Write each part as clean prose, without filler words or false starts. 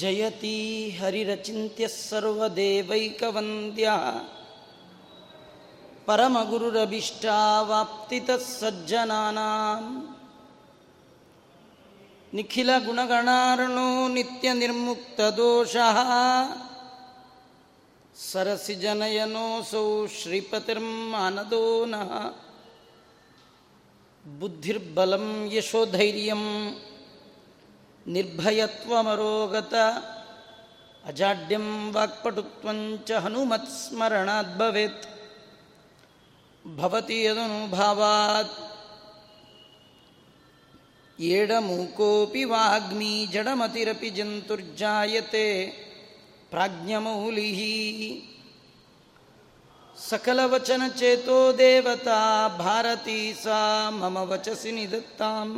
ಜಯತಿ ಹರಿರಚಿಂತ್ಯ ಸರ್ವದೇವೈಕವಂದ್ಯ ಪರಮಗುರುರಭೀಷ್ಟಾವಾಪ್ತಿತ ಸಜ್ಜನಾನಾಂ ನಿಖಿಲ ಗುಣಗಣಾರ್ಣೋ ನಿತ್ಯ ನಿರ್ಮುಕ್ತ ದೋಷಃ ಸರಸಿ ಜನಯನೋಸೌ ಶ್ರೀಪತಿರ್ಮಾನದೋ ನಃ ಬುದ್ಧಿರ್ಬಲಂ ಯಶೋಧೈರ್ಯಂ ನಿರ್ಭಯತ್ವಮರೋಗತ ಅಜಾಡ್ಯಂ ವಾಕ್ಪಟುತ್ವಂಚ ಹನುಮತ್ಸ್ಮರಣಾದ್ ಭವೇತ್ ಭವತಿ ಯದನುಭಾವಾತ್ ಏಡಮೂಕೋಪಿ ವಾಗ್ಮಿ ಜಡಮತಿರಪಿ ಜಂತುರ್ಜಾಯತೆ ಪ್ರಾಜ್ಞಮೌಲಿಃ ಸಕಲವಚನಚೇತೋ ದೇವತಾ ಭಾರತೀ ಸಾ ಮಮ ವಚಸಿ ನಿಧತ್ತಾಂ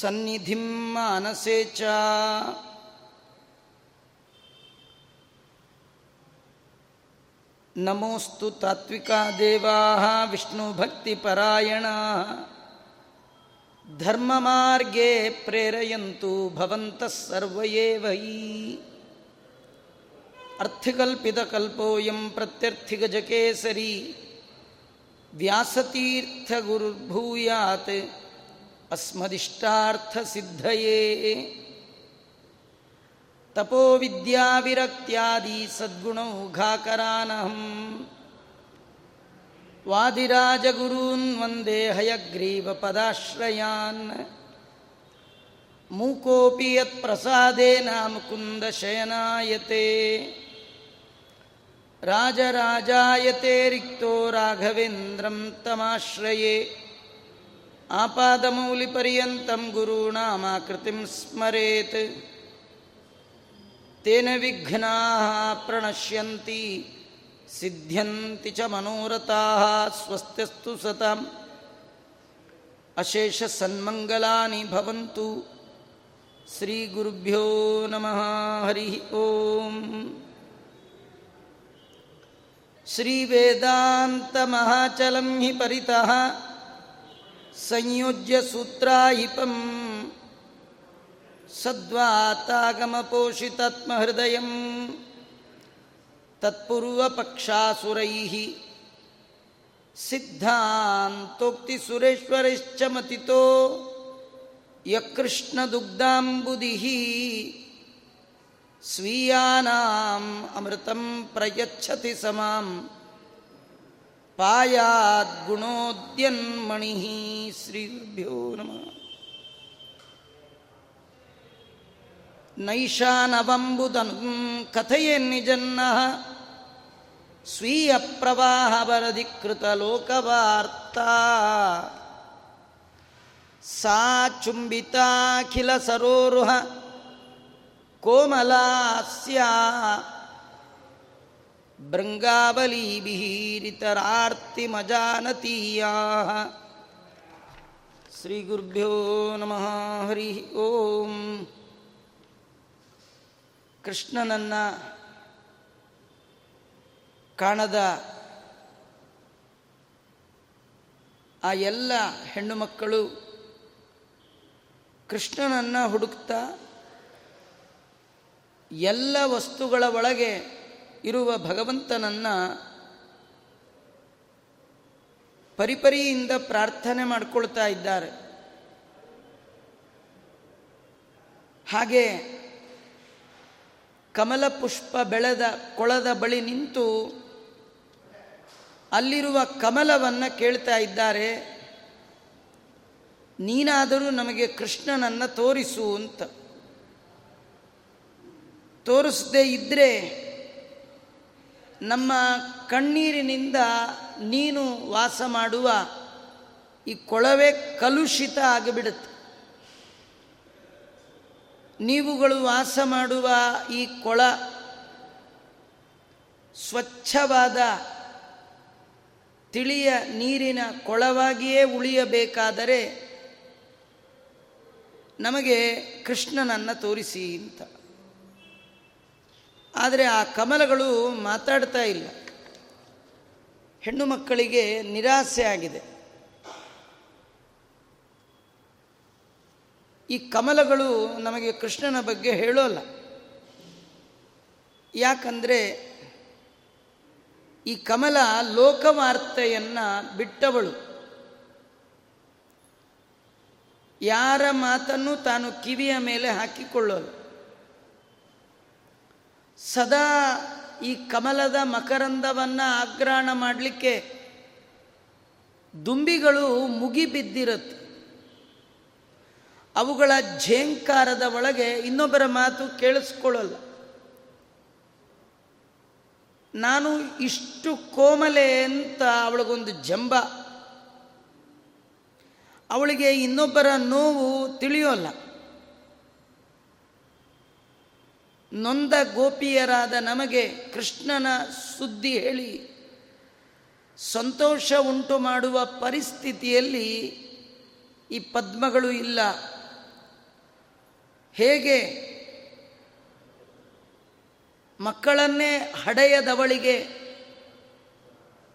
ಸನ್ನಿಧಿಂ ಮಾನಸೇ ಚ. ನಮೋಸ್ತು ತಾತ್ವಿಕಾ ದೇವಾಃ ವಿಷ್ಣುಭಕ್ತಿಪರಾಯಣಾಃ ಧರ್ಮಮಾರ್ಗೇ ಪ್ರೇರಯಂತು ಭವಂತಃ ಸರ್ವ ಏವ ಹಿ. ಅರ್ಥಿಕಲ್ಪಿತಕಲ್ಪೋಯಂ ಪ್ರತ್ಯರ್ಥಿಗಜಕೇಸರಿ ವ್ಯಾಸತೀರ್ಥಗುರುರ್ಭೂಯಾತ್ ಅಸ್ಮದಿಷ್ಟಾರ್ಥಸಿದ್ಧಯೇ. ತಪೋವಿದ್ಯಾವಿರಕ್ತ್ಯಾದಿ ಸದ್ಗುಣೌಘಾಕರಾನಹಂ ವಾದಿರಾಜಗುರೂನ್ ವಂದೇ ಹಯಗ್ರೀವಪದಾಶ್ರಯಾನ್. ಮೂಕೋಪಿ ಯತ್ಪ್ರಸಾದೇನ ಮುಕುಂದಶಯನಾಯತೆ ರಾಜರಾಜಾಯತೆ ರಿಕ್ತೋ ರಾಘವೇಂದ್ರಂ ತಮಾಶ್ರಯೇ. ಆಪಾದಮೌಲಿಪರ್ಯಂತಂ ಗುರುನಾಮಾಕೃತಿಂ ಸ್ಮರೇತ್ ತೇನ ವಿಘ್ನಾಃ ಪ್ರಣಶ್ಯಂತಿ ಸಿದ್ಧ್ಯಂತಿ ಚ ಮನೋರಥಾಃ. ಸ್ವಸ್ತಿಸ್ತು ಸತಾಂ ಅಶೇಷ ಸನ್ಮಂಗಲಾನಿ ಭವಂತು. ಶ್ರೀ ಗುರುಭ್ಯೋ ನಮಃ. ಹರಿ ಓಂ. ಶ್ರೀ ವೇದಾಂತ ಮಹಾಚಲಂ ಹಿ ಪರಿತಃ ಸಂಯೋಜ್ಯ ಸೂತ್ರಾಹಿಪಂ ಸದ್ವಾತಾಗಮ ಪೋಷಿತಾತ್ಮಹೃದಯಂ ತತ್ಪೂರ್ವಪಕ್ಷಾಸುರೈಃ ಸಿದ್ಧಾಂತೋಕ್ತಿಸುರೇಶ್ವರೈಶ್ಚ ಮತಿತೋ ಯಕೃಷ್ಣದುಗ್ಧಾಂಬುದಿಃ ಸ್ವೀಯಾನಾಂ ಅಮೃತಂ ಪ್ರಯಚ್ಛತಿ ಸಮಾಂ ಪಾಯಾದ್ ಗುಣೋದ್ಯನ್ಮಣಿಃ. ಶ್ರೀ ಗುರುಭ್ಯೋ ನಮಃ. ನೈಷಾನವಂಬುದನು ಕಥೆಯನ್ನಿಜನ್ನಃ ಸ್ವೀಯ ಪ್ರವಾಹ ವರಧಿಕೃತ ಲೋಕವಾರ್ತಾ. ಸಾ ಚುಂಬಿತಾಖಿಲ ಸರೋರುಹ ಕೋಮಲಾಸ್ಯ ಭೃಂಗಾವಲೀಭಿರಿತರಾರ್ತಿಮಜಾನತೀಯಾಃ. ಶ್ರೀ ಗುರುಭ್ಯೋ ನಮಃ. ಹರಿ ಓಂ. ಕೃಷ್ಣನನ್ನು ಕಾಣದ ಆ ಎಲ್ಲ ಹೆಣ್ಣು ಮಕ್ಕಳು ಕೃಷ್ಣನನ್ನು ಹುಡುಕ್ತಾ ಎಲ್ಲ ವಸ್ತುಗಳ ಒಳಗೆ ಇರುವ ಭಗವಂತನನ್ನು ಪರಿಪರಿಯಿಂದ ಪ್ರಾರ್ಥನೆ ಮಾಡಿಕೊಳ್ತಾ ಇದ್ದಾರೆ. ಹಾಗೆ ಕಮಲ ಪುಷ್ಪ ಬೆಳೆದ ಕೊಳದ ಬಳಿ ನಿಂತು ಅಲ್ಲಿರುವ ಕಮಲವನ್ನು ಕೇಳ್ತಾ ಇದ್ದಾರೆ, ನೀನಾದರೂ ನಮಗೆ ಕೃಷ್ಣನನ್ನು ತೋರಿಸು ಅಂತ. ತೋರಿಸದೇ ಇದ್ದರೆ ನಮ್ಮ ಕಣ್ಣೀರಿನಿಂದ ನೀನು ವಾಸ ಮಾಡುವ ಈ ಕೊಳವೆ ಕಲುಷಿತ ಆಗಿಬಿಡುತ್ತೆ. ನೀವುಗಳು ವಾಸ ಮಾಡುವ ಈ ಕೊಳ ಸ್ವಚ್ಛವಾದ ತಿಳಿಯ ನೀರಿನ ಕೊಳವಾಗಿಯೇ ಉಳಿಯಬೇಕಾದರೆ ನಮಗೆ ಕೃಷ್ಣನನ್ನು ತೋರಿಸಿ ಅಂತ. ಆದರೆ ಆ ಕಮಲಗಳು ಮಾತಾಡ್ತಾ ಇಲ್ಲ. ಹೆಣ್ಣು ಮಕ್ಕಳಿಗೆ ನಿರಾಸೆ ಆಗಿದೆ. ಈ ಕಮಲಗಳು ನಮಗೆ ಕೃಷ್ಣನ ಬಗ್ಗೆ ಹೇಳೋಲ್ಲ. ಯಾಕಂದರೆ ಈ ಕಮಲ ಲೋಕವಾರ್ತೆಯನ್ನು ಬಿಟ್ಟವಳು, ಯಾರ ಮಾತನ್ನು ತಾನು ಕಿವಿಯ ಮೇಲೆ ಹಾಕಿಕೊಳ್ಳೋಳು. ಸದಾ ಈ ಕಮಲದ ಮಕರಂದವನ್ನು ಆಗ್ರಾಣ ಮಾಡಲಿಕ್ಕೆ ದುಂಬಿಗಳು ಮುಗಿಬಿದ್ದಿರುತ್ತೆ. ಅವುಗಳ ಝೇಂಕಾರದ ಒಳಗೆ ಇನ್ನೊಬ್ಬರ ಮಾತು ಕೇಳಿಸ್ಕೊಳ್ಳಲ್ಲ. ನಾನು ಇಷ್ಟು ಕೋಮಲೆ ಅಂತ ಅವಳಿಗೊಂದು ಜಂಬ, ಅವಳಿಗೆ ಇನ್ನೊಬ್ಬರ ನೋವು ತಿಳಿಯೋಲ್ಲ. ನೊಂದ ಗೋಪಿಯರಾದ ನಮಗೆ ಕೃಷ್ಣನ ಸುದ್ದಿ ಹೇಳಿ ಸಂತೋಷ ಉಂಟು ಮಾಡುವ ಪರಿಸ್ಥಿತಿಯಲ್ಲಿ ಈ ಪದ್ಮಗಳು ಇಲ್ಲ. ಹೇಗೆ ಮಕ್ಕಳನ್ನೇ ಹಡೆಯದವಳಿಗೆ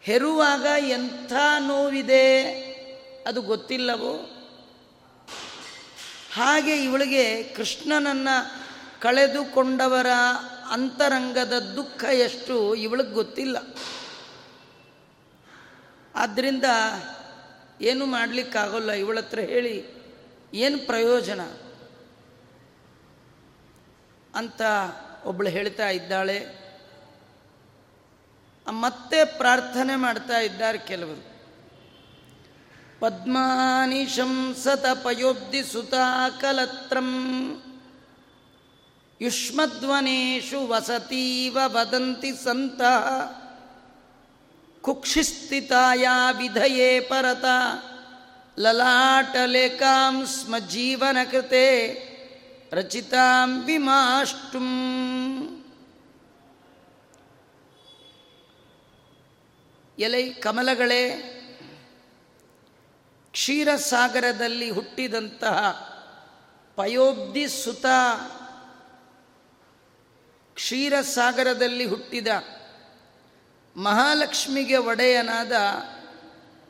ಹೆರುವಾಗ ಎಂಥ ನೋವಿದೆ ಅದು ಗೊತ್ತಿಲ್ಲವೋ ಹಾಗೆ ಇವಳಿಗೆ ಕೃಷ್ಣನನ್ನು ಕಳೆದುಕೊಂಡವರ ಅಂತರಂಗದ ದುಃಖ ಎಷ್ಟು ಇವಳಿಗೆ ಗೊತ್ತಿಲ್ಲ. ಆದ್ದರಿಂದ ಏನು ಮಾಡಲಿಕ್ಕಾಗಲ್ಲ. ಇವಳತ್ರ ಹೇಳಿ ಏನು ಪ್ರಯೋಜನ ಅಂತ ಒಬ್ಬಳು ಹೇಳ್ತಾ ಇದ್ದಾಳೆ. ಮತ್ತೆ ಪ್ರಾರ್ಥನೆ ಮಾಡ್ತಾ ಇದ್ದಾರೆ ಕೆಲವರು. ಪದ್ಮಾನಿ ಶಂಸತ ಪಯೋಬ್ಧಿ ಸುತಾಕಲತ್ರಂ ಯುಷ್ಮಧ್ವನೇಶು ವಸತೀವ ವದಂತಿ ಸಂತಃ ಕುಕ್ಷಿಸ್ಥಿತಾಯಾ ವಿಧಯೇ ಪರತ ಲಲಾಟಲೇಖಾಂ ಸ್ಮ ಜೀವನ ಕೃತೆ ರಚಿತಾಂ ವಿಮಾಷ್ಟುಂ. ಎಲೈ ಕಮಲಗಳೇ, ಕ್ಷೀರಸಾಗರದಲ್ಲಿ ಹುಟ್ಟಿದಂತಹ ಪಯೋಬ್ಧಿ ಸುತ, ಕ್ಷೀರಸಾಗರದಲ್ಲಿ ಹುಟ್ಟಿದ ಮಹಾಲಕ್ಷ್ಮಿಗೆ ಒಡೆಯನಾದ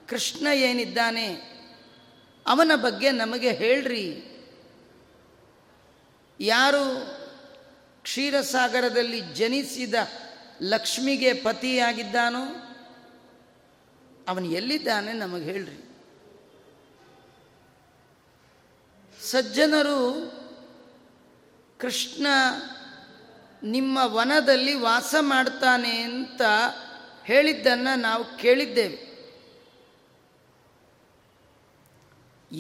ಕೃಷ್ಣ ಏನಿದ್ದಾನೆ ಅವನ ಬಗ್ಗೆ ನಮಗೆ ಹೇಳ್ರಿ. ಯಾರು ಕ್ಷೀರಸಾಗರದಲ್ಲಿ ಜನಿಸಿದ ಲಕ್ಷ್ಮಿಗೆ ಪತಿಯಾಗಿದ್ದಾನೋ ಅವನು ಎಲ್ಲಿದ್ದಾನೆ ನಮಗೆ ಹೇಳ್ರಿ. ಸಜ್ಜನರು, ಕೃಷ್ಣ ನಿಮ್ಮ ವನದಲ್ಲಿ ವಾಸ ಮಾಡ್ತಾನೆ ಅಂತ ಹೇಳಿದ್ದನ್ನು ನಾವು ಕೇಳಿದ್ದೇವೆ.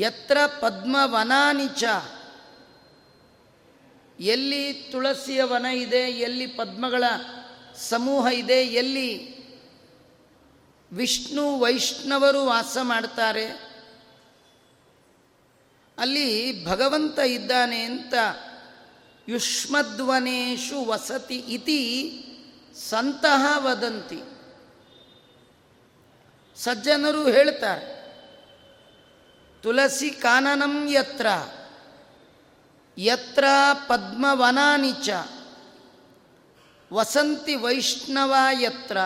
ಯತ್ರ ಪದ್ಮವನಾನಿಚ, ಎಲ್ಲಿ ತುಳಸಿಯ ವನ ಇದೆ, ಎಲ್ಲಿ ಪದ್ಮಗಳ ಸಮೂಹ ಇದೆ, ಎಲ್ಲಿ ವಿಷ್ಣು ವೈಷ್ಣವರು ವಾಸ ಮಾಡ್ತಾರೆ ಅಲ್ಲಿ ಭಗವಂತ ಇದ್ದಾನೆ ಅಂತ ಯುಷ್ಮಧ್ವನೇಶು ವಸತಿ ಇತಿ ಸಂತಃ ವದಂತಿ. ಸಜ್ಜನರು ಹೇಳ್ತಾರೆ, ತುಳಸಿ ಕಾನನಂ ಯತ್ರ ಯತ್ರ ಪದ್ಮವನಾನಿ ಚ ವಸಂತಿ ವೈಷ್ಣವ ಯತ್ರ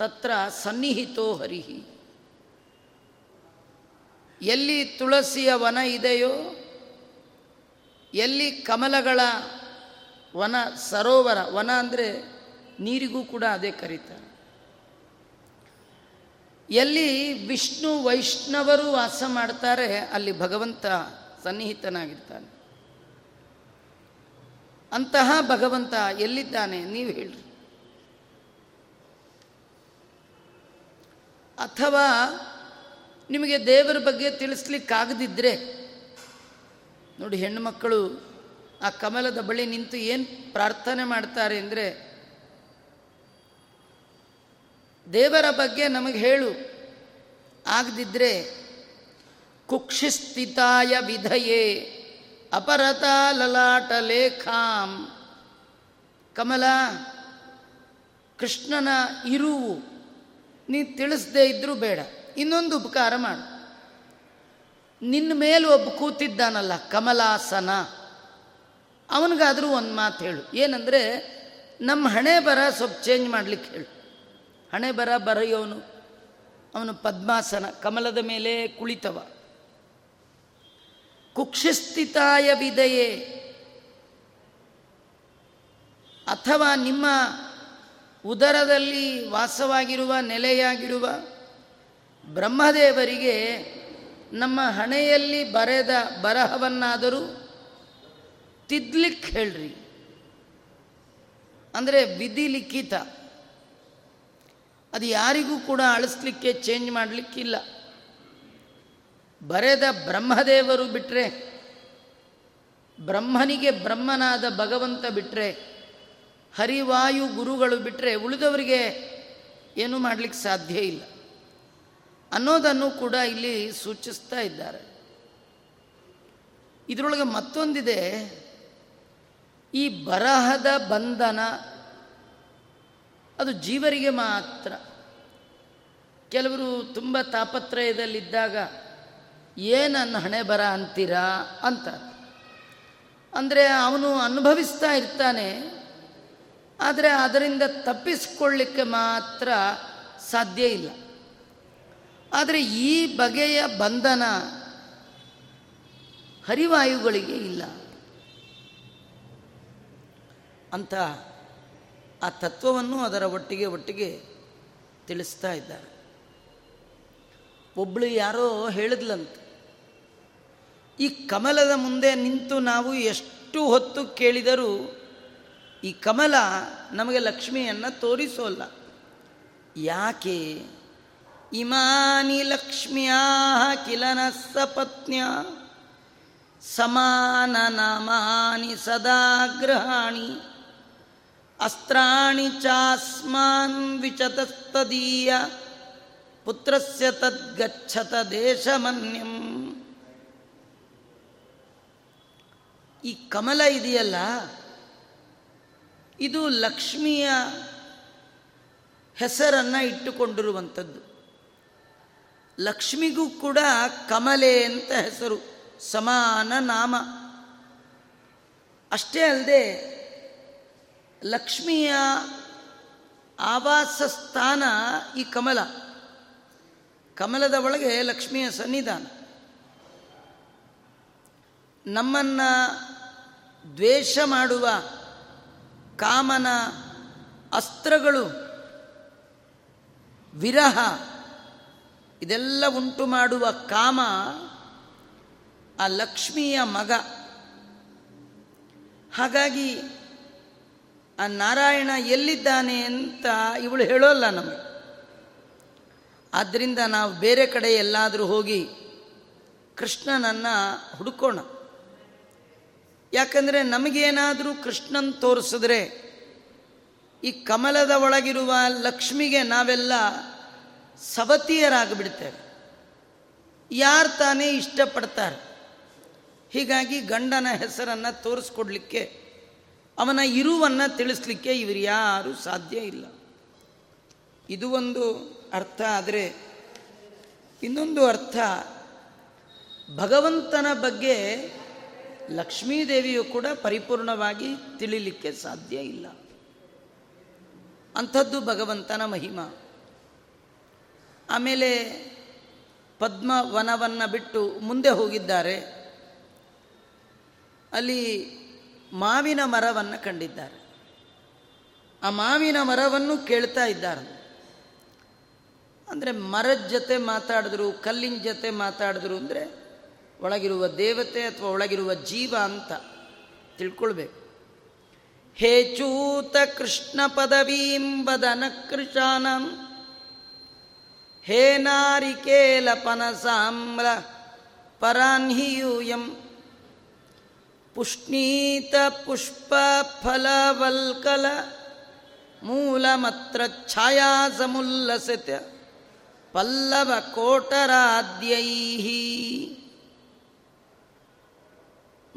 ತತ್ರ ಸನ್ನಿಹಿತೋ ಹರಿಹಿ. ಎಲ್ಲಿ ತುಳಸಿಯ ವನ ಇದೆಯೋ, ಎಲ್ಲಿ ಕಮಲಗಳ ವನ, ಸರೋವರ, ವನ ಅಂದರೆ ನೀರಿಗೂ ಕೂಡ ಅದೇ ಕರೀತಾರೆ, ಎಲ್ಲಿ ವಿಷ್ಣು ವೈಷ್ಣವರು ವಾಸ ಮಾಡ್ತಾರೆ ಅಲ್ಲಿ ಭಗವಂತ ಸನ್ನಿಹಿತನಾಗಿರ್ತಾನೆ. ಅಂತಹ ಭಗವಂತ ಎಲ್ಲಿದ್ದಾನೆ ನೀವು ಹೇಳ್ರಿ. ಅಥವಾ ನಿಮಗೆ ದೇವರ ಬಗ್ಗೆ ತಿಳಿಸ್ಲಿಕ್ಕಾಗದಿದ್ದರೆ ನೋಡಿ, ಹೆಣ್ಣುಮಕ್ಕಳು ಆ ಕಮಲದ ಬಳಿ ನಿಂತು ಏನು ಪ್ರಾರ್ಥನೆ ಮಾಡ್ತಾರೆ ಅಂದರೆ, ದೇವರ ಬಗ್ಗೆ ನಮಗೆ ಹೇಳು, ಆಗದಿದ್ದರೆ ಕುಕ್ಷಿಸ್ಥಿತಾಯ ವಿಧಯೇ ಅಪರತ ಲಲಾಟ ಲೇಖಾಂ. ಕಮಲ, ಕೃಷ್ಣನ ಇರುವು ನೀ ತಿಳಿಸದೇ ಇದ್ರೂ ಬೇಡ. ಇನ್ನೊಂದು ಉಪಕಾರ ಮಾಡು, ನಿನ್ನ ಮೇಲೆ ಒಬ್ಬ ಕೂತಿದ್ದಾನಲ್ಲ ಕಮಲಾಸನ, ಅವನಿಗಾದರೂ ಒಂದು ಮಾತು ಹೇಳು. ಏನಂದರೆ, ನಮ್ಮ ಹಣೆ ಬರ ಸ್ವಲ್ಪ ಚೇಂಜ್ ಮಾಡಲಿಕ್ಕೆ ಹೇಳು. ಹಣೆ ಬರ ಬರೆಯೋನು ಅವನು ಪದ್ಮಾಸನ, ಕಮಲದ ಮೇಲೆ ಕುಳಿತವ. ಕುಕ್ಷಿಸ್ಥಿತಾಯ ವಿದಯೇ, ಅಥವಾ ನಿಮ್ಮ ಉದರದಲ್ಲಿ ವಾಸವಾಗಿರುವ ನೆಲೆಯಾಗಿರುವ ಬ್ರಹ್ಮದೇವರಿಗೆ ನಮ್ಮ ಹಣೆಯಲ್ಲಿ ಬರೆದ ಬರಹವನ್ನಾದರೂ ತಿದ್ಲಿಕ್ಕೆ ಹೇಳ್ರಿ, ಅಂದರೆ ವಿಧಿ ಲಿಖಿತ. ಅದು ಯಾರಿಗೂ ಕೂಡ ಅಳಿಸ್ಲಿಕ್ಕೆ ಚೇಂಜ್ ಮಾಡಲಿಕ್ಕಿಲ್ಲ. ಬರೆದ ಬ್ರಹ್ಮದೇವರು ಬಿಟ್ಟರೆ, ಬ್ರಹ್ಮನಿಗೆ ಬ್ರಹ್ಮನಾದ ಭಗವಂತ ಬಿಟ್ಟರೆ, ಹರಿವಾಯು ಗುರುಗಳು ಬಿಟ್ಟರೆ ಉಳಿದವರಿಗೆ ಏನೂ ಮಾಡಲಿಕ್ಕೆ ಸಾಧ್ಯ ಇಲ್ಲ ಅನ್ನೋದನ್ನು ಕೂಡ ಇಲ್ಲಿ ಸೂಚಿಸ್ತಾ ಇದ್ದಾರೆ. ಇದರೊಳಗೆ ಮತ್ತೊಂದಿದೆ, ಈ ಬರಹದ ಬಂಧನ ಅದು ಜೀವರಿಗೆ ಮಾತ್ರ. ಕೆಲವರು ತುಂಬ ತಾಪತ್ರಯದಲ್ಲಿದ್ದಾಗ ಏನನ್ನು ಹಣೆ ಬರ ಅಂತೀರಾ ಅಂತ, ಅಂದರೆ ಅವನು ಅನುಭವಿಸ್ತಾ ಇರ್ತಾನೆ, ಆದರೆ ಅದರಿಂದ ತಪ್ಪಿಸಿಕೊಳ್ಳಲಿಕ್ಕೆ ಮಾತ್ರ ಸಾಧ್ಯ ಇಲ್ಲ. ಆದರೆ ಈ ಬಗೆಯ ಬಂಧನ ಹರಿವಾಯುಗಳಿಗೆ ಇಲ್ಲ ಅಂತ ಆ ತತ್ವವನ್ನು ಅದರ ಒಟ್ಟಿಗೆ ತಿಳಿಸ್ತಾ ಇದ್ದಾರೆ. ಒಬ್ಬಳು ಯಾರೋ ಹೇಳಿದ್ಲಂತೆ, ಈ ಕಮಲದ ಮುಂದೆ ನಿಂತು ನಾವು ಎಷ್ಟು ಹೊತ್ತು ಕೇಳಿದರೂ ಈ ಕಮಲ ನಮಗೆ ಲಕ್ಷ್ಮಿಯನ್ನು ತೋರಿಸೋಲ್ಲ. ಯಾಕೆ? ಇಮಾನಿ ಲಕ್ಷ್ಮಿಯ ಕಿಲನಸ್ಸ ಪತ್ನ್ಯ ಸಮಾನ ನಾಮಾನಿ ಸದಾ ಗೃಹಾಣಿ ಅಸ್ತ್ರಾಣಿ ಚಾಸ್ಮಾನ್ ವಿಚತಸ್ತದೀಯ ಪುತ್ರಸ್ಯ ತದ್ಗಚ್ಚತ ದೇಶಮನ್ಯಂ. ಈ ಕಮಲ ಇದೆಯಲ್ಲ, ಇದು ಲಕ್ಷ್ಮಿಯ ಹೆಸರನ್ನು ಇಟ್ಟುಕೊಂಡಿರುವಂಥದ್ದು. ಲಕ್ಷ್ಮಿಗೂ ಕೂಡ ಕಮಲೆ ಅಂತ ಹೆಸರು, ಸಮಾನ ನಾಮ. ಅಷ್ಟೇ ಅಲ್ಲದೆ ಲಕ್ಷ್ಮಿಯ ಆವಾಸ ಸ್ಥಾನ ಈ ಕಮಲ, ಕಮಲದ ಒಳಗೆ ಲಕ್ಷ್ಮಿಯ ಸನ್ನಿಧಾನ. ನಮ್ಮನ್ನು ದ್ವೇಷ ಮಾಡುವ ಕಾಮನ ಅಸ್ತ್ರಗಳು, ವಿರಹ, ಇದೆಲ್ಲ ಉಂಟು ಮಾಡುವ ಕಾಮ ಆ ಲಕ್ಷ್ಮಿಯ ಮಗ. ಹಾಗಾಗಿ ಆ ನಾರಾಯಣ ಎಲ್ಲಿದ್ದಾನೆ ಅಂತ ಇವಳು ಹೇಳೋಲ್ಲ ನಮಗೆ. ಆದ್ದರಿಂದ ನಾವು ಬೇರೆ ಕಡೆ ಎಲ್ಲಾದರೂ ಹೋಗಿ ಕೃಷ್ಣನನ್ನು ಹುಡುಕೋಣ. ಯಾಕಂದರೆ ನಮಗೇನಾದರೂ ಕೃಷ್ಣನ್ ತೋರಿಸಿದ್ರೆ ಈ ಕಮಲದ ಒಳಗಿರುವ ಲಕ್ಷ್ಮಿಗೆ ನಾವೆಲ್ಲ ಸವತಿಯರಾಗಿಬಿಡ್ತೇವೆ. ಯಾರು ತಾನೇ ಇಷ್ಟಪಡ್ತಾರೆ? ಹೀಗಾಗಿ ಗಂಡನ ಹೆಸರನ್ನು ತೋರಿಸ್ಕೊಡ್ಲಿಕ್ಕೆ, ಅವನ ಇರುವನ್ನು ತಿಳಿಸ್ಲಿಕ್ಕೆ ಇವರು ಯಾರೂ ಸಾಧ್ಯ ಇಲ್ಲ. ಇದು ಒಂದು ಅರ್ಥ. ಆದರೆ ಇನ್ನೊಂದು ಅರ್ಥ, ಭಗವಂತನ ಬಗ್ಗೆ ಲಕ್ಷ್ಮೀದೇವಿಯು ಕೂಡ ಪರಿಪೂರ್ಣವಾಗಿ ತಿಳಿಲಿಕ್ಕೆ ಸಾಧ್ಯ ಇಲ್ಲ. ಅಂಥದ್ದು ಭಗವಂತನ ಮಹಿಮಾ. ಆಮೇಲೆ ಪದ್ಮವನವನ್ನು ಬಿಟ್ಟು ಮುಂದೆ ಹೋಗಿದ್ದಾರೆ, ಅಲ್ಲಿ ಮಾವಿನ ಮರವನ್ನು ಕಂಡಿದ್ದಾರೆ. ಆ ಮಾವಿನ ಮರವನ್ನು ಕೇಳ್ತಾ ಇದ್ದಾರೆ. ಅಂದರೆ ಮರದ ಜೊತೆ ಮಾತಾಡಿದ್ರು, ಕಲ್ಲಿನ ಜೊತೆ ಮಾತಾಡಿದ್ರು ಅಂದರೆ ಒಳಗಿರುವ ದೇವತೆ ಅಥವಾ ಒಳಗಿರುವ ಜೀವ ಅಂತ ತಿಳ್ಕೊಳ್ಬೇಕು. ಹೇ ಚೂತ ಕೃಷ್ಣ ಪದವೀಂ ವದನ ಕೃಷಾನಂ ಹೇ ನಾರಿಕೇಲ ಪನಸಾಮ್ರ ಪರಾನ್ಹಿಯೂಯಂ ಪುಷ್ಣೀತ ಪುಷ್ಪ ಫಲವಲ್ಕಲ ಮೂಲಮತ್ರ ಛಾಯಾ ಸಮುಲ್ಲಸಿತ ಪಲ್ಲವ ಕೋಟರಾದ್ಯೈಹಿ.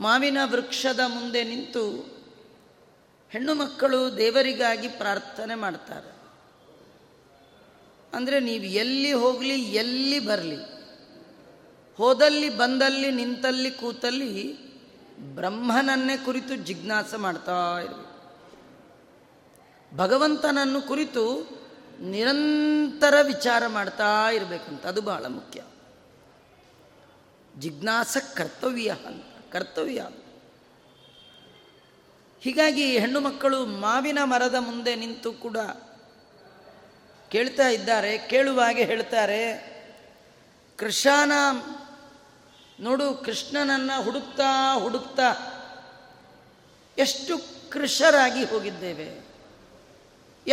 ಮಾವಿನ ವೃಕ್ಷದ ಮುಂದೆ ನಿಂತು ಹೆಣ್ಣು ಮಕ್ಕಳು ದೇವರಿಗಾಗಿ ಪ್ರಾರ್ಥನೆ ಮಾಡ್ತಾರೆ. ಅಂದರೆ ನೀವು ಎಲ್ಲಿ ಹೋಗಲಿ, ಎಲ್ಲಿ ಬರಲಿ, ಹೋದಲ್ಲಿ, ಬಂದಲ್ಲಿ, ನಿಂತಲ್ಲಿ, ಕೂತಲ್ಲಿ ಬ್ರಹ್ಮನನ್ನೇ ಕುರಿತು ಜಿಜ್ಞಾಸೆ ಮಾಡ್ತಾ ಇರಬೇಕು. ಭಗವಂತನನ್ನು ಕುರಿತು ನಿರಂತರ ವಿಚಾರ ಮಾಡ್ತಾ ಇರಬೇಕಂತ, ಅದು ಬಹಳ ಮುಖ್ಯ. ಜಿಜ್ಞಾಸ ಕರ್ತವ್ಯ ಅಂತ ಕರ್ತವ್ಯ. ಹೀಗಾಗಿ ಹೆಣ್ಣು ಮಕ್ಕಳು ಮಾವಿನ ಮರದ ಮುಂದೆ ನಿಂತು ಕೂಡ ಕೇಳ್ತಾ ಇದ್ದಾರೆ. ಕೇಳುವಾಗೆ ಹೇಳ್ತಾರೆ, ಕೃಷ್ಣನ ನೋಡು, ಕೃಷ್ಣನನ್ನು ಹುಡುಕ್ತಾ ಹುಡುಕ್ತಾ ಎಷ್ಟು ಕೃಷರಾಗಿ ಹೋಗಿದ್ದೇವೆ,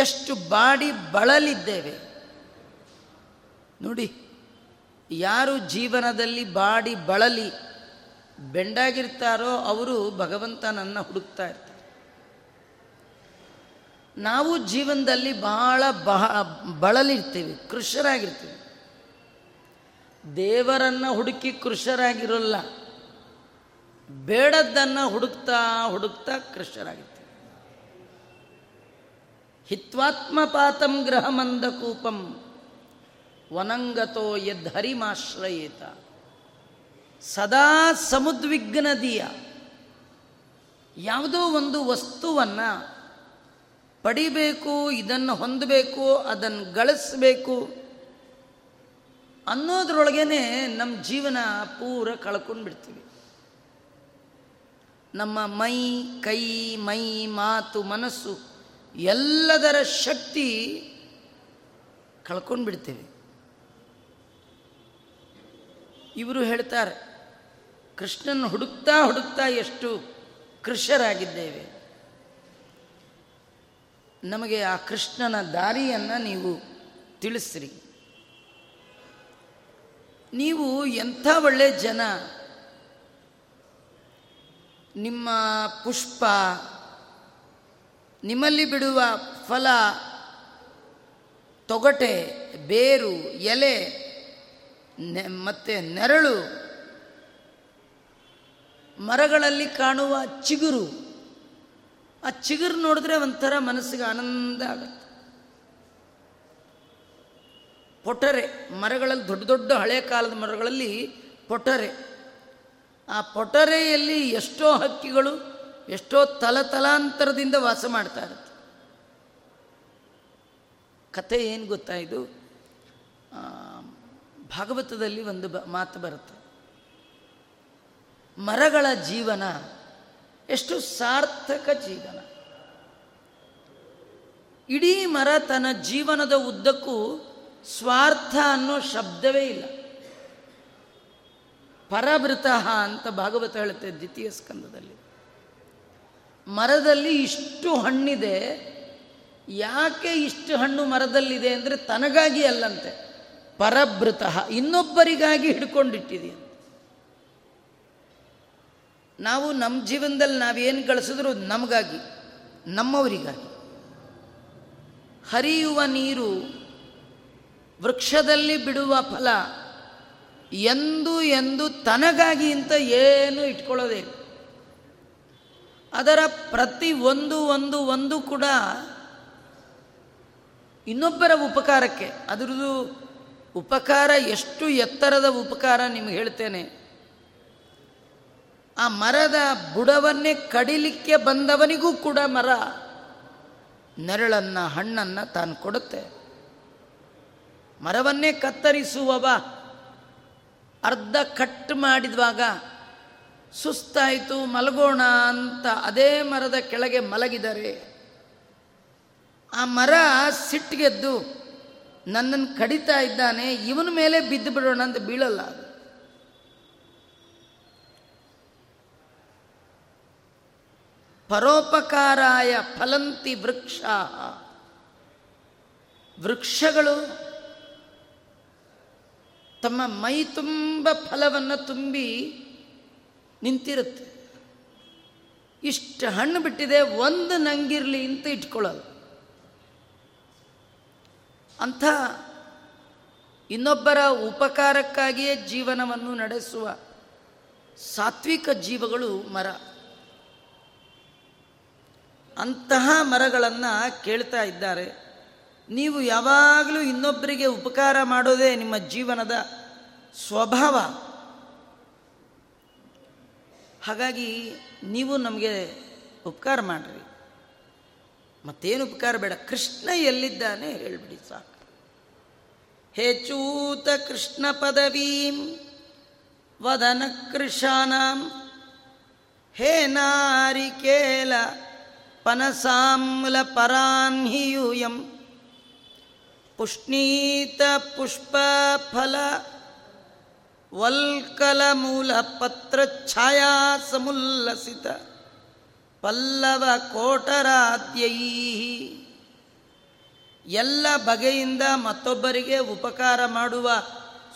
ಎಷ್ಟು ಬಾಡಿ ಬಳಲಿದ್ದೇವೆ ನೋಡಿ. ಯಾರು ಜೀವನದಲ್ಲಿ ಬಾಡಿ ಬಳಲಿ ಬೆಂಡಾಗಿರ್ತಾರೋ ಅವರು ಭಗವಂತನನ್ನು ಹುಡುಕ್ತಾ ಇರ್ತಾರೆ. ನಾವು ಜೀವನದಲ್ಲಿ ಬಹಳ ಬಳಲಿರ್ತೀವಿ, ಕೃಷರಾಗಿರ್ತೀವಿ. ದೇವರನ್ನು ಹುಡುಕಿ ಕೃಷರಾಗಿರೋಲ್ಲ, ಬೇಡದ್ದನ್ನು ಹುಡುಕ್ತಾ ಹುಡುಕ್ತಾ ಕೃಷರಾಗಿರ್ತೀವಿ. ಹಿತ್ವಾತ್ಮಪಾತಂ ಗೃಹ ಮಂದಕೂಪಂ ವನಂಗತೋ ಯದ್ಧರಿಮಾಶ್ರಯೇತ. ಸದಾ ಸಮುದ್ವಿಗ್ನದಿಯ ಯಾವುದೋ ಒಂದು ವಸ್ತುವನ್ನು ಪಡಿಬೇಕು, ಇದನ್ನು ಹೊಂದಬೇಕು, ಅದನ್ನು ಗಳಿಸಬೇಕು ಅನ್ನೋದ್ರೊಳಗೇನೆ ನಮ್ಮ ಜೀವನ ಪೂರ ಕಳ್ಕೊಂಡು ಬಿಡ್ತೀವಿ. ನಮ್ಮ ಮೈ, ಕೈ, ಮಾತು, ಮನಸ್ಸು ಎಲ್ಲದರ ಶಕ್ತಿ ಕಳ್ಕೊಂಡು ಬಿಡ್ತೇವೆ. ಇವರು ಹೇಳ್ತಾರೆ, ಕೃಷ್ಣನ ಹುಡುಕ್ತಾ ಹುಡುಕ್ತಾ ಎಷ್ಟು ಕೃಷರಾಗಿದ್ದೇವೆ. ನಮಗೆ ಆ ಕೃಷ್ಣನ ದಾರಿಯನ್ನು ನೀವು ತಿಳಿಸ್ರಿ. ನೀವು ಎಂಥ ಒಳ್ಳೆ ಜನ, ನಿಮ್ಮ ಪುಷ್ಪ, ನಿಮ್ಮಲ್ಲಿ ಬಿಡುವ ಫಲ, ತೊಗಟೆ, ಬೇರು, ಎಲೆ ಮತ್ತು ನೆರಳು, ಮರಗಳಲ್ಲಿ ಕಾಣುವ ಚಿಗುರು, ಆ ಚಿಗುರು ನೋಡಿದ್ರೆ ಒಂಥರ ಮನಸ್ಸಿಗೆ ಆನಂದ ಆಗುತ್ತೆ. ಪೊಟರೆ ಮರಗಳಲ್ಲಿ, ದೊಡ್ಡ ದೊಡ್ಡ ಹಳೆ ಕಾಲದ ಮರಗಳಲ್ಲಿ ಪೊಟರೆ, ಆ ಪೊಟರೆಯಲ್ಲಿ ಎಷ್ಟೋ ಹಕ್ಕಿಗಳು ಎಷ್ಟೋ ತಲತಲಾಂತರದಿಂದ ವಾಸ ಮಾಡ್ತಾ ಇರುತ್ತೆ. ಕತೆ ಏನು ಗೊತ್ತಾ, ಇದು ಭಾಗವತದಲ್ಲಿ ಒಂದು ಮಾತು ಬರುತ್ತೆ. ಮರಗಳ ಜೀವನ ಎಷ್ಟು ಸಾರ್ಥಕ ಜೀವನ. ಇಡೀ ಮರ ತನ್ನ ಜೀವನದ ಉದ್ದಕ್ಕೂ ಸ್ವಾರ್ಥ ಅನ್ನೋ ಶಬ್ದವೇ ಇಲ್ಲ. ಪರಭೃತಃ ಅಂತ ಭಾಗವತ ಹೇಳುತ್ತೆ ದ್ವಿತೀಯ ಸ್ಕಂದದಲ್ಲಿ. ಮರದಲ್ಲಿ ಇಷ್ಟು ಹಣ್ಣಿದೆ, ಯಾಕೆ ಇಷ್ಟು ಹಣ್ಣು ಮರದಲ್ಲಿದೆ ಅಂದರೆ ತನಗಾಗಿ ಅಲ್ಲಂತೆ, ಪರಭೃತಃ ಇನ್ನೊಬ್ಬರಿಗಾಗಿ ಹಿಡ್ಕೊಂಡಿಟ್ಟಿದೆಯಂತೆ. ನಾವು ನಮ್ಮ ಜೀವನದಲ್ಲಿ ನಾವೇನು ಗಳಿಸಿದ್ರೂ ನಮಗಾಗಿ, ನಮ್ಮವರಿಗಾಗಿ. ಹರಿಯುವ ನೀರು, ವೃಕ್ಷದಲ್ಲಿ ಬಿಡುವ ಫಲ ಎಂದು ಎಂದು ತನಗಾಗಿ ಅಂತ ಏನೂ ಇಟ್ಕೊಳ್ಳೋದೇ. ಅದರ ಪ್ರತಿ ಒಂದು ಒಂದು ಒಂದು ಕೂಡ ಇನ್ನೊಬ್ಬರ ಉಪಕಾರಕ್ಕೆ. ಅದರದ್ದು ಉಪಕಾರ ಎಷ್ಟು ಎತ್ತರದ ಉಪಕಾರ ನಿಮಗೆ ಹೇಳ್ತೇನೆ. ಆ ಮರದ ಬುಡವನ್ನೇ ಕಡಿಲಿಕ್ಕೆ ಬಂದವನಿಗೂ ಕೂಡ ಮರ ನೆರಳನ್ನು, ಹಣ್ಣನ್ನು ತಾನು ಕೊಡುತ್ತೆ. ಮರವನ್ನೇ ಕತ್ತರಿಸುವವ ಅರ್ಧ ಕಟ್ ಮಾಡಿದ್ವಾಗ ಸುಸ್ತಾಯಿತು, ಮಲಗೋಣ ಅಂತ ಅದೇ ಮರದ ಕೆಳಗೆ ಮಲಗಿದರೆ, ಆ ಮರ ಸಿಟ್ಟಿಗೆದ್ದು ನನ್ನನ್ನು ಕಡಿತಾ ಇದ್ದಾನೆ, ಇವನ ಮೇಲೆ ಬಿದ್ದು ಬಿಡೋಣ ಅಂತ ಬೀಳಲ್ಲ. ಅದು ಪರೋಪಕಾರಾಯ ಫಲಂತಿ ವೃಕ್ಷಾಃ. ವೃಕ್ಷಗಳು ತಮ್ಮ ಮೈ ತುಂಬ ಫಲವನ್ನು ತುಂಬಿ ನಿಂತಿರುತ್ತೆ. ಇಷ್ಟು ಹಣ್ಣು ಬಿಟ್ಟಿದೆ, ಒಂದು ನಂಗಿರಲಿ ಅಂತ ಇಟ್ಕೊಳ್ಳೋದು. ಅಂಥ ಇನ್ನೊಬ್ಬರ ಉಪಕಾರಕ್ಕಾಗಿಯೇ ಜೀವನವನ್ನು ನಡೆಸುವ ಸಾತ್ವಿಕ ಜೀವಗಳು ಮರ. ಅಂತಹ ಮರಗಳನ್ನು ಕೇಳ್ತಾ ಇದ್ದಾರೆ. ನೀವು ಯಾವಾಗಲೂ ಇನ್ನೊಬ್ಬರಿಗೆ ಉಪಕಾರ ಮಾಡೋದೇ ನಿಮ್ಮ ಜೀವನದ ಸ್ವಭಾವ. ಹಾಗಾಗಿ ನೀವು ನಮಗೆ ಉಪಕಾರ ಮಾಡಿರಿ, ಮತ್ತೇನು ಉಪಕಾರ ಬೇಡ. ಕೃಷ್ಣ ಎಲ್ಲಿದ್ದಾನೆ ಹೇಳಿಬಿಡಿ ಸಾಕು. ಹೇ ಚೂತ ಕೃಷ್ಣ ಪದವೀಂ ವದನ ಕೃಷಾನಾಂ ಹೇ ನಾರಿಕೇಲ ಪನಸಾಮೂಲ ಪರಾನ್ಹಿಯೂಯಂ ಪುಷ್ಣೀತ ಪುಷ್ಪ ಫಲ ವಲ್ಕಲಮೂಲ ಪತ್ರಛಾಯಾ ಸಮುಲ್ಲಸಿತ ಪಲ್ಲವ ಕೋಟರಾದ್ಯೈ. ಎಲ್ಲ ಬಗೆಯಿಂದ ಮತ್ತೊಬ್ಬರಿಗೆ ಉಪಕಾರ ಮಾಡುವ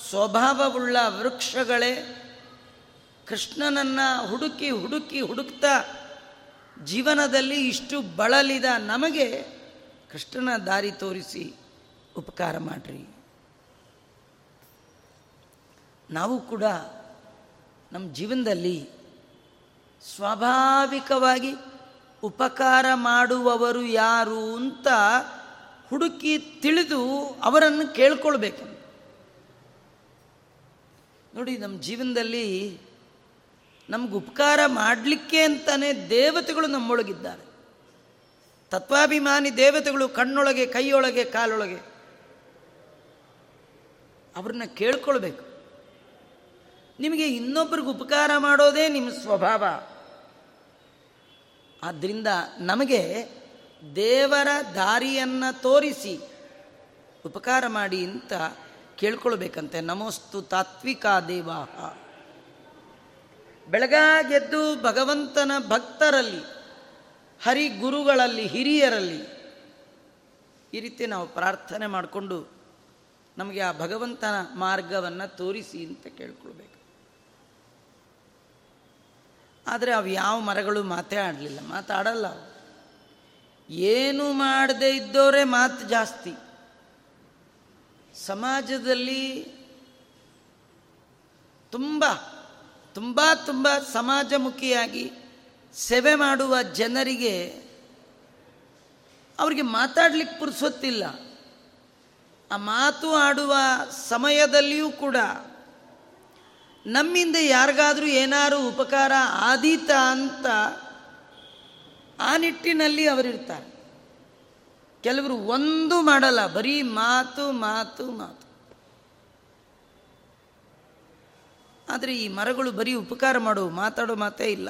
ಸ್ವಭಾವವುಳ್ಳ ವೃಕ್ಷಗಳೇ, ಕೃಷ್ಣನನ್ನು ಹುಡುಕ್ತಾ ಜೀವನದಲ್ಲಿ ಇಷ್ಟು ಬಳಲಿದ ನಮಗೆ ಕೃಷ್ಣನ ದಾರಿ ತೋರಿಸಿ ಉಪಕಾರ ಮಾಡಿರಿ. ನಾವು ಕೂಡ ನಮ್ಮ ಜೀವನದಲ್ಲಿ ಸ್ವಾಭಾವಿಕವಾಗಿ ಉಪಕಾರ ಮಾಡುವವರು ಯಾರು ಅಂತ ಹುಡುಕಿ ತಿಳಿದು ಅವರನ್ನು ಕೇಳ್ಕೊಳ್ಬೇಕು. ನೋಡಿ, ನಮ್ಮ ಜೀವನದಲ್ಲಿ ನಮ್ಗೆ ಉಪಕಾರ ಮಾಡಲಿಕ್ಕೆ ಅಂತಲೇ ದೇವತೆಗಳು ನಮ್ಮೊಳಗಿದ್ದಾರೆ. ತತ್ವಾಭಿಮಾನಿ ದೇವತೆಗಳು ಕಣ್ಣೊಳಗೆ, ಕೈಯೊಳಗೆ, ಕಾಲೊಳಗೆ. ಅವ್ರನ್ನ ಕೇಳ್ಕೊಳ್ಬೇಕು. ನಿಮಗೆ ಇನ್ನೊಬ್ಬರಿಗೆ ಉಪಕಾರ ಮಾಡೋದೇ ನಿಮ್ಮ ಸ್ವಭಾವ. ಆದ್ದರಿಂದ ನಮಗೆ ದೇವರ ದಾರಿಯನ್ನು ತೋರಿಸಿ ಉಪಕಾರ ಮಾಡಿ ಅಂತ ಕೇಳ್ಕೊಳ್ಬೇಕಂತೆ. ನಮೋಸ್ತು ತಾತ್ವಿಕ ದೇವಾಹ. ಬೆಳಗಾಗೆದ್ದು ಭಗವಂತನ ಭಕ್ತರಲ್ಲಿ, ಹರಿಗುರುಗಳಲ್ಲಿ, ಹಿರಿಯರಲ್ಲಿ ಈ ರೀತಿ ನಾವು ಪ್ರಾರ್ಥನೆ ಮಾಡಿಕೊಂಡು ನಮಗೆ ಆ ಭಗವಂತನ ಮಾರ್ಗವನ್ನು ತೋರಿಸಿ ಅಂತ ಕೇಳ್ಕೊಳ್ಬೇಕು. ಆದರೆ ಅವು ಯಾವ ಮರಗಳು ಮಾತೇ ಆಡಲಿಲ್ಲ, ಮಾತಾಡಲ್ಲ. ಏನು ಮಾಡದೇ ಇದ್ದವರೇ ಮಾತು ಜಾಸ್ತಿ. ಸಮಾಜದಲ್ಲಿ ತುಂಬ ತುಂಬ ತುಂಬ ಸಮಾಜಮುಖಿಯಾಗಿ ಸೇವೆ ಮಾಡುವ ಜನರಿಗೆ ಅವರಿಗೆ ಮಾತಾಡ್ಲಿಕ್ಕೆ ಪುರುಸೊತ್ತಿಲ್ಲ. ಆ ಮಾತು ಆಡುವ ಸಮಯದಲ್ಲಿಯೂ ಕೂಡ ನಮ್ಮಿಂದ ಯಾರಿಗಾದರೂ ಏನಾದರೂ ಉಪಕಾರ ಆದೀತ ಅಂತ ಆ ನಿಟ್ಟಿನಲ್ಲಿ ಅವರಿರ್ತಾರೆ. ಕೆಲವರು ಒಂದು ಮಾಡಲ್ಲ, ಬರೀ ಮಾತು ಮಾತು ಮಾತು. ಆದರೆ ಈ ಮರಗಳು ಬರೀ ಉಪಕಾರ ಮಾಡುವ, ಮಾತಾಡೋ ಮಾತೇ ಇಲ್ಲ.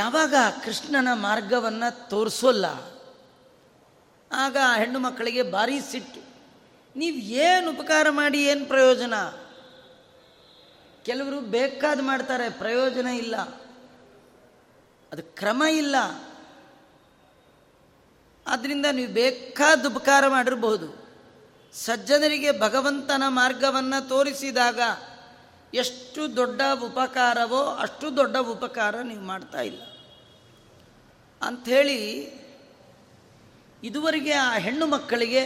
ಯಾವಾಗ ಕೃಷ್ಣನ ಮಾರ್ಗವನ್ನು ತೋರಿಸೋಲ್ಲ ಆಗ ಆ ಹೆಣ್ಣು ಮಕ್ಕಳಿಗೆ ಭಾರಿ ಸಿಟ್ಟು. ನೀವು ಏನು ಉಪಕಾರ ಮಾಡಿ ಏನು ಪ್ರಯೋಜನ? ಕೆಲವರು ಬೇಕಾದ ಮಾಡ್ತಾರೆ, ಪ್ರಯೋಜನ ಇಲ್ಲ, ಅದು ಕ್ರಮ ಇಲ್ಲ. ಆದ್ದರಿಂದ ನೀವು ಬೇಕಾದ ಉಪಕಾರ ಮಾಡಿರಬಹುದು. ಸಜ್ಜನರಿಗೆ ಭಗವಂತನ ಮಾರ್ಗವನ್ನು ತೋರಿಸಿದಾಗ ಎಷ್ಟು ದೊಡ್ಡ ಉಪಕಾರವೋ ಅಷ್ಟು ದೊಡ್ಡ ಉಪಕಾರ ನೀವು ಮಾಡ್ತಾ ಇಲ್ಲ ಅಂಥೇಳಿ ಇದುವರೆಗೆ ಆ ಹೆಣ್ಣು ಮಕ್ಕಳಿಗೆ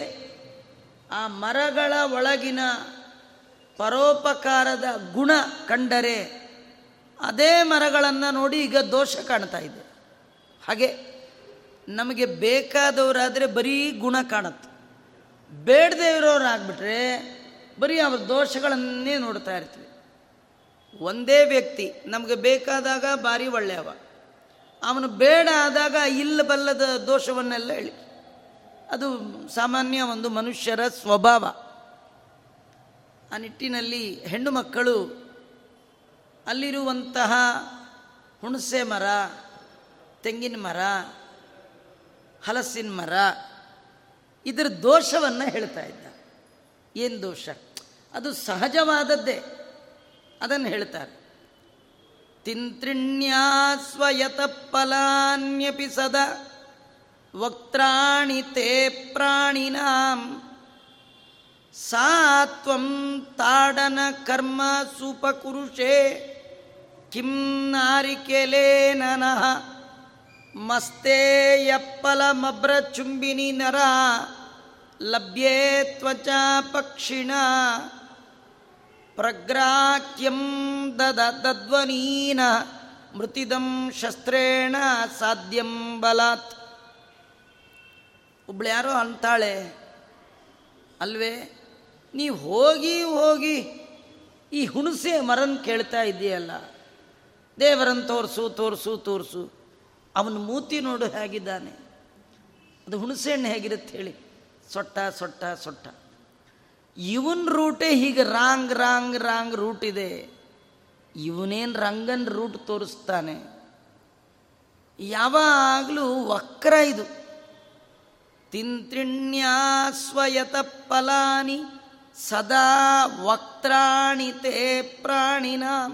ಆ ಮರಗಳ ಒಳಗಿನ ಪರೋಪಕಾರದ ಗುಣ ಕಂಡರೆ ಅದೇ ಮರಗಳನ್ನು ನೋಡಿ ಈಗ ದೋಷ ಕಾಣ್ತಾ ಇದೆ. ಹಾಗೆ ನಮಗೆ ಬೇಕಾದವರಾದರೆ ಬರೀ ಗುಣ ಕಾಣುತ್ತೆ, ಬೇಡದೇ ಇರೋರಾಗ್ಬಿಟ್ರೆ ಬರೀ ಅವ್ರ ದೋಷಗಳನ್ನೇ ನೋಡ್ತಾ ಇರ್ತೀವಿ. ಒಂದೇ ವ್ಯಕ್ತಿ ನಮಗೆ ಬೇಕಾದಾಗ ಭಾರಿ ಒಳ್ಳೆಯವ, ಅವನು ಬೇಡ ಆದಾಗ ಇಲ್ಲಬಲ್ಲದ ದೋಷವನ್ನೆಲ್ಲ ಹೇಳಿ, ಅದು ಸಾಮಾನ್ಯ ಒಂದು ಮನುಷ್ಯರ ಸ್ವಭಾವ. ಆ ನಿಟ್ಟಿನಲ್ಲಿ ಹೆಣ್ಣು ಮಕ್ಕಳು ಅಲ್ಲಿರುವಂತಹ ಹುಣಸೆ ಮರ, ತೆಂಗಿನ ಮರ, ಹಲಸಿನ ಮರ ಇದರ ದೋಷವನ್ನು ಹೇಳ್ತಾ ಇದ್ದ. ಏನು ದೋಷ? ಅದು ಸಹಜವಾದದ್ದೇ, ಅದನ್ನು ಹೇಳ್ತಾರೆ. ತಿಂತ್ರಿಣ್ಯಾ ಸ್ವಯತ ಫಲಾನ್ಯಪಿ ಸದಾ ವಕ್ತ್ರಾಣಿ ತೇ ಪ್ರಾಣಿನಾಂ ಸಾ ತ್ವಂ ತಾಡನ ಕರ್ಮ ಸುಪಕುರುಷೇ ಕಿಂ ನಾರಿಕೇಲೇನನಃ ಮಸ್ತೇಯಪ್ಪಲಮಭ್ರಚುಂಬಿನಿ ನರ ಲಭ್ಯೇ ತ್ವಚಾ ಪಕ್ಷಿಣ ಪ್ರಗ್ರಾಕ್ಯಂ ದದ್ವನೀನ ಮೃತಿದಂ ಶಸ್ತ್ರೇಣ ಸಾಧ್ಯಂ ಬಲಾತ್. ಒಬ್ಳು ಯಾರೋ ಅಂತಾಳೆ, ಅಲ್ವೇ ನೀವು ಹೋಗಿ ಹೋಗಿ ಈ ಹುಣಸೆ ಮರನ ಕೇಳ್ತಾ ಇದೆಯಲ್ಲ, ದೇವರನ್ನು ತೋರಿಸು ತೋರಿಸು ತೋರಿಸು, ಅವನ ಮೂತಿ ನೋಡು ಹೇಗಿದ್ದಾನೆ, ಅದು ಹುಣಸೆ ಹಣ್ಣು ಹೇಗಿರುತ್ತೆ ಹೇಳಿ, ಸೊಟ್ಟ ಸೊಟ್ಟ ಸೊಟ್ಟ. ಇವನ್ ರೂಟೇ ಹೀಗೆ ರಾಂಗ್ ರಾಂಗ್ ರಾಂಗ್ ರೂಟ್ ಇದೆ, ಇವನೇನು ರಂಗನ್ ರೂಟ್ ತೋರಿಸ್ತಾನೆ, ಯಾವಾಗಲೂ ವಕ್ರ ಇದು. ತಿಂತ್ರಿಣ್ಯಾ ಸ್ವಯತ ಫಲಾನಿ ಸದಾ ವಕ್ರಾಣಿ ತೇ ಪ್ರಾಣಿನಾಂ.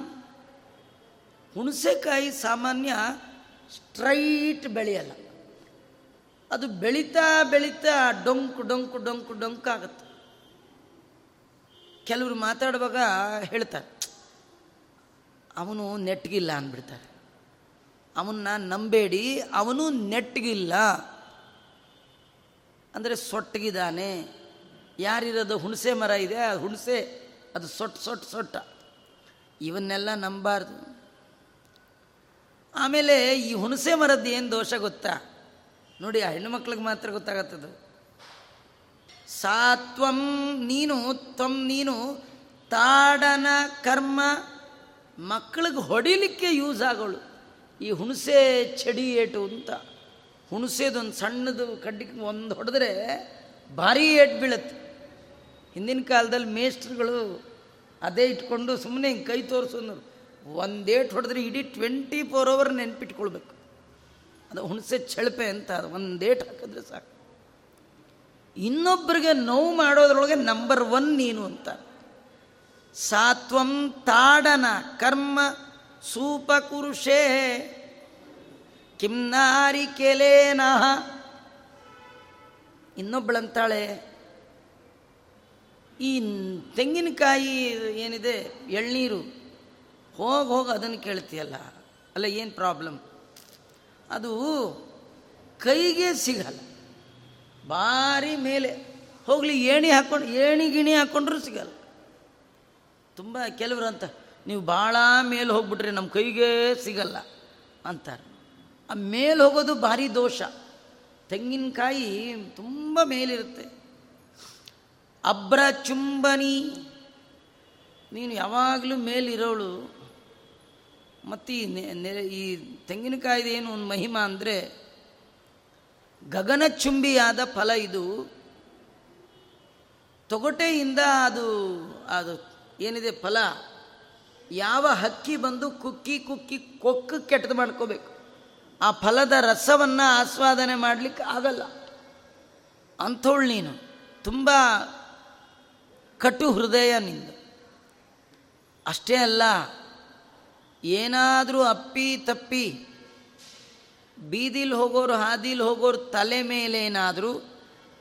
ಹುಣಸೆಕಾಯಿ ಸಾಮಾನ್ಯ ಸ್ಟ್ರೈಟ್ ಬೆಳೆಯಲ್ಲ, ಅದು ಬೆಳೀತಾ ಬೆಳೀತಾ ಡೊಂಕು ಡೊಂಕು ಡೊಂಕು ಡೊಂಕಾಗತ್ತೆ. ಕೆಲವರು ಮಾತಾಡುವಾಗ ಹೇಳ್ತಾರೆ ಅವನು ನೆಟ್ಟಗಿಲ್ಲ ಅಂದ್ಬಿಡ್ತಾರೆ. ಅವನ್ನ ನಂಬೇಡಿ, ಅವನು ನೆಟ್ಟಗಿಲ್ಲ ಅಂದರೆ ಸೊಟ್ಟಗಿದ್ದಾನೆ. ಯಾರಿರೋದು ಹುಣಸೆ ಮರ ಇದೆ, ಆ ಹುಣಸೆ ಅದು ಸೊಟ್ಟ. ಇವನ್ನೆಲ್ಲ ನಂಬಾರ್ದು. ಆಮೇಲೆ ಈ ಹುಣಸೆ ಮರದ್ದು ಏನು ದೋಷ ಗೊತ್ತಾ? ನೋಡಿ, ಆ ಹೆಣ್ಣುಮಕ್ಳಿಗೆ ಮಾತ್ರ ಗೊತ್ತಾಗತ್ತದು. ಸಾತ್ವಂ ನೀನು, ತ್ವಂ ನೀನು, ತಾಡನ ಕರ್ಮ ಮಕ್ಕಳಿಗೆ ಹೊಡಿಲಿಕ್ಕೆ ಯೂಸ್ ಆಗೋಳು ಈ ಹುಣಸೆ ಚಡಿ ಏಟು ಅಂತ. ಹುಣಸೆದೊಂದು ಸಣ್ಣದು ಕಡ್ಡಿಗೆ ಒಂದು ಹೊಡೆದ್ರೆ ಭಾರಿ ಏಟು ಬೀಳತ್ತೆ. ಹಿಂದಿನ ಕಾಲದಲ್ಲಿ ಮೇಸ್ಟ್ರುಗಳು ಅದೇ ಇಟ್ಕೊಂಡು ಸುಮ್ಮನೆ ಹಿಂಗೆ ಕೈ ತೋರಿಸೋನು. ಒಂದು ಏಟು ಹೊಡೆದ್ರೆ ಇಡೀ 24 hours ನೆನ್ಪಿಟ್ಕೊಳ್ಬೇಕು. ಅದು ಹುಣಸೆ ಚಳಪೆ ಅಂತ. ಅದು ಒಂದು ಏಟು ಹಾಕಿದ್ರೆ ಸಾಕು. ಇನ್ನೊಬ್ಬರಿಗೆ ನೋವು ಮಾಡೋದ್ರೊಳಗೆ ನಂಬರ್ 1 ನೀನು ಅಂತ. ಸಾತ್ವಂ ತಾಡನ ಕರ್ಮ ಸೂಪಕುರುಷೇ ಕಿಮ್ನಾರಿ ಕೆಲೇನಃ. ಇನ್ನೊಬ್ಬಳಂತಾಳೆ ಈ ತೆಂಗಿನಕಾಯಿ ಏನಿದೆ ಎಳ್ನೀರು ಹೋಗಿ ಅದನ್ನು ಕೇಳ್ತೀಯಲ್ಲ ಅಲ್ಲ, ಏನು ಪ್ರಾಬ್ಲಮ್? ಅದು ಕೈಗೆ ಸಿಗಲ್ಲ, ಭಾರಿ ಮೇಲೆ ಹೋಗಲಿ. ಏಣಿ ಗಿಣಿ ಹಾಕ್ಕೊಂಡ್ರೂ ಸಿಗಲ್ಲ. ತುಂಬ ಕೆಲವರು ಅಂತ ನೀವು ಭಾಳ ಮೇಲೆ ಹೋಗ್ಬಿಟ್ರೆ ನಮ್ಮ ಕೈಗೆ ಸಿಗಲ್ಲ ಅಂತಾರೆ. ಆ ಮೇಲೆ ಹೋಗೋದು ಭಾರಿ ದೋಷ. ತೆಂಗಿನಕಾಯಿ ತುಂಬ ಮೇಲಿರುತ್ತೆ. ಅಬ್ರ ಚುಂಬನಿ, ನೀನು ಯಾವಾಗಲೂ ಮೇಲಿರೋಳು. ಮತ್ತು ಈ ತೆಂಗಿನಕಾಯಿದೇನು ಒಂದು ಮಹಿಮಾ ಅಂದರೆ ಗಗನಚುಂಬಿಯಾದ ಫಲ ಇದು. ತೊಗಟೆಯಿಂದ ಅದು ಅದು ಏನಿದೆ ಫಲ, ಯಾವ ಹಕ್ಕಿ ಬಂದು ಕೊಕ್ಕಿ ಕೆಟ್ಟದು ಮಾಡ್ಕೋಬೇಕು. ಆ ಫಲದ ರಸವನ್ನು ಆಸ್ವಾದನೆ ಮಾಡಲಿಕ್ಕೆ ಆಗಲ್ಲ ಅಂಥೋಳು ನೀನು. ತುಂಬ ಕಟು ಹೃದಯ ನಿಂದು. ಅಷ್ಟೇ ಅಲ್ಲ, ಏನಾದರೂ ಅಪ್ಪಿ ತಪ್ಪಿ ಬೀದಿಲಿ ಹೋಗೋರು ಹಾದಿಲಿ ಹೋಗೋರು ತಲೆ ಮೇಲೇನಾದರೂ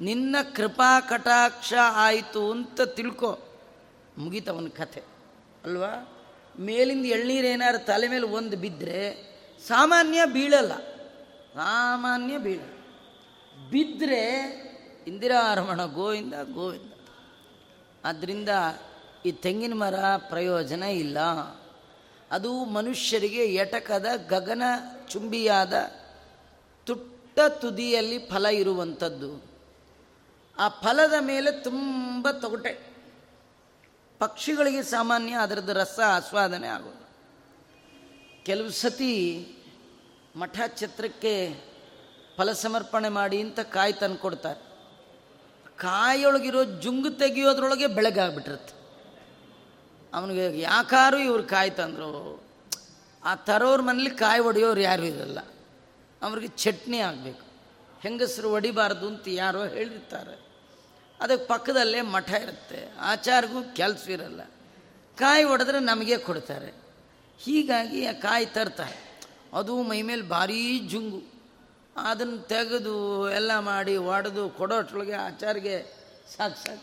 ನಿನ್ನ ಕೃಪಾ ಕಟಾಕ್ಷ ಆಯಿತು ಅಂತ ತಿಳ್ಕೊ, ಮುಗೀತವನ ಕಥೆ ಅಲ್ವಾ. ಮೇಲಿಂದ ಎಳ್ನೀರೇನಾದ್ರು ತಲೆ ಮೇಲೆ ಒಂದು ಬಿದ್ದರೆ ಸಾಮಾನ್ಯ ಬೀಳಲ್ಲ. ಬಿದ್ದರೆ ಇಂದಿರಾರಮಣ ಗೋವಿಂದ. ಆದ್ದರಿಂದ ಈ ತೆಂಗಿನ ಮರ ಪ್ರಯೋಜನ ಇಲ್ಲ. ಅದು ಮನುಷ್ಯರಿಗೆ ಎಟಕದ ಗಗನ ಚುಂಬಿಯಾದ ತುಟ್ಟ ತುದಿಯಲ್ಲಿ ಫಲ ಇರುವಂಥದ್ದು. ಆ ಫಲದ ಮೇಲೆ ತುಂಬ ತೊಗಟೆ. ಪಕ್ಷಿಗಳಿಗೆ ಸಾಮಾನ್ಯ ಅದರದ್ದು ರಸ ಆಸ್ವಾದನೆ ಆಗೋದು. ಕೆಲವು ಸತಿ ಮಠ ಛತ್ರಕ್ಕೆ ಫಲ ಸಮರ್ಪಣೆ ಮಾಡಿ ಅಂತ ಕಾಯಿ ತಂದು ಕೊಡ್ತಾರೆ. ಕಾಯೊಳಗಿರೋ ಜುಂಗು ತೆಗೆಯೋದ್ರೊಳಗೆ ಬೆಳಗಾಗ್ಬಿಟ್ಟಿರುತ್ತೆ ಅವನಿಗೆ. ಯಾಕಾರು ಇವ್ರು ಕಾಯಿ ತಂದರು. ಆ ತರೋರ ಮನೇಲಿ ಕಾಯಿ ಹೊಡೆಯೋರು ಯಾರು ಇರಲ್ಲ. ಅವ್ರಿಗೆ ಚಟ್ನಿ ಆಗಬೇಕು, ಹೆಂಗಸರು ಹೊಡಿಬಾರ್ದು ಅಂತ ಯಾರೋ ಹೇಳಿರ್ತಾರೆ. ಅದಕ್ಕೆ ಪಕ್ಕದಲ್ಲೇ ಮಠ ಇರುತ್ತೆ, ಆಚಾರಿಗೂ ಕೆಲಸ ಇರಲ್ಲ. ಕಾಯಿ ಹೊಡೆದ್ರೆ ನಮಗೆ ಕೊಡ್ತಾರೆ. ಹೀಗಾಗಿ ಆ ಕಾಯಿ ತರ್ತಾರೆ, ಅದು ಮೈಮೇಲೆ ಭಾರೀ ಜುಂಗು. ಅದನ್ನು ತೆಗೆದು ಎಲ್ಲ ಮಾಡಿ ಒಡೆದು ಕೊಡೋಟ್ರೊಳಗೆ ಆಚಾರಿಗೆ ಸಾಕು.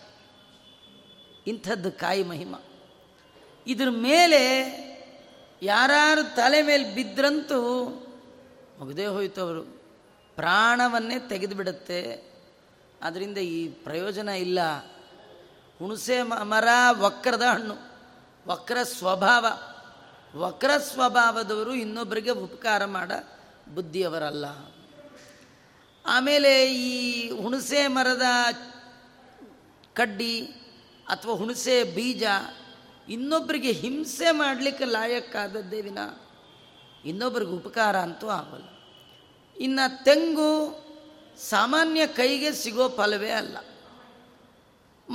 ಇಂಥದ್ದು ಕಾಯಿ ಮಹಿಮಾ. ಇದ್ರ ಮೇಲೆ ಯಾರು ತಲೆ ಮೇಲೆ ಬಿದ್ರಂತೂ ಮುಗದೇ ಹೋಯ್ತು, ಅವರು ಪ್ರಾಣವನ್ನೇ ತೆಗೆದುಬಿಡುತ್ತೆ. ಅದರಿಂದ ಈ ಪ್ರಯೋಜನ ಇಲ್ಲ. ಹುಣಸೆ ಮರ ವಕ್ರದ ಹಣ್ಣು, ವಕ್ರ ಸ್ವಭಾವದವರು ಇನ್ನೊಬ್ಬರಿಗೆ ಉಪಕಾರ ಮಾಡ ಬುದ್ಧಿಯವರಲ್ಲ. ಆಮೇಲೆ ಈ ಹುಣಸೆ ಮರದ ಕಡ್ಡಿ ಅಥವಾ ಹುಣಸೆ ಬೀಜ ಇನ್ನೊಬ್ಬರಿಗೆ ಹಿಂಸೆ ಮಾಡಲಿಕ್ಕೆ ಲಾಯಕ್ಕಾದದ್ದೇ ವಿನ ಇನ್ನೊಬ್ರಿಗೆ ಉಪಕಾರ ಅಂತೂ ಆಗೋಲ್ಲ. ಇನ್ನು ತೆಂಗು ಸಾಮಾನ್ಯ ಕೈಗೆ ಸಿಗೋ ಫಲವೇ ಅಲ್ಲ.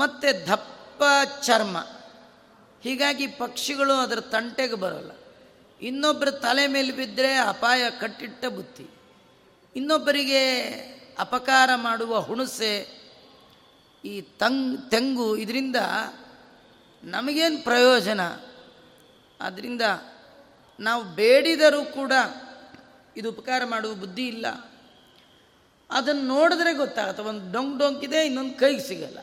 ಮತ್ತು ದಪ್ಪ ಚರ್ಮ, ಹೀಗಾಗಿ ಪಕ್ಷಿಗಳು ಅದರ ತಂಟೆಗೆ ಬರೋಲ್ಲ. ಇನ್ನೊಬ್ಬರ ತಲೆ ಮೇಲೆ ಬಿದ್ದರೆ ಅಪಾಯ, ಕಟ್ಟಿಟ್ಟ ಬುತ್ತಿ. ಇನ್ನೊಬ್ಬರಿಗೆ ಅಪಕಾರ ಮಾಡುವ ಹುಣಸೆ, ಈ ತೆಂಗು, ಇದರಿಂದ ನಮಗೇನು ಪ್ರಯೋಜನ? ಆದ್ದರಿಂದ ನಾವು ಬೇಡಿದರೂ ಕೂಡ ಇದು ಉಪಕಾರ ಮಾಡುವ ಬುದ್ಧಿ ಇಲ್ಲ. ಅದನ್ನು ನೋಡಿದ್ರೆ ಗೊತ್ತಾಗುತ್ತೆ, ಒಂದು ಡೊಂಕಿದೆ, ಇನ್ನೊಂದು ಕೈಗೆ ಸಿಗಲ್ಲ.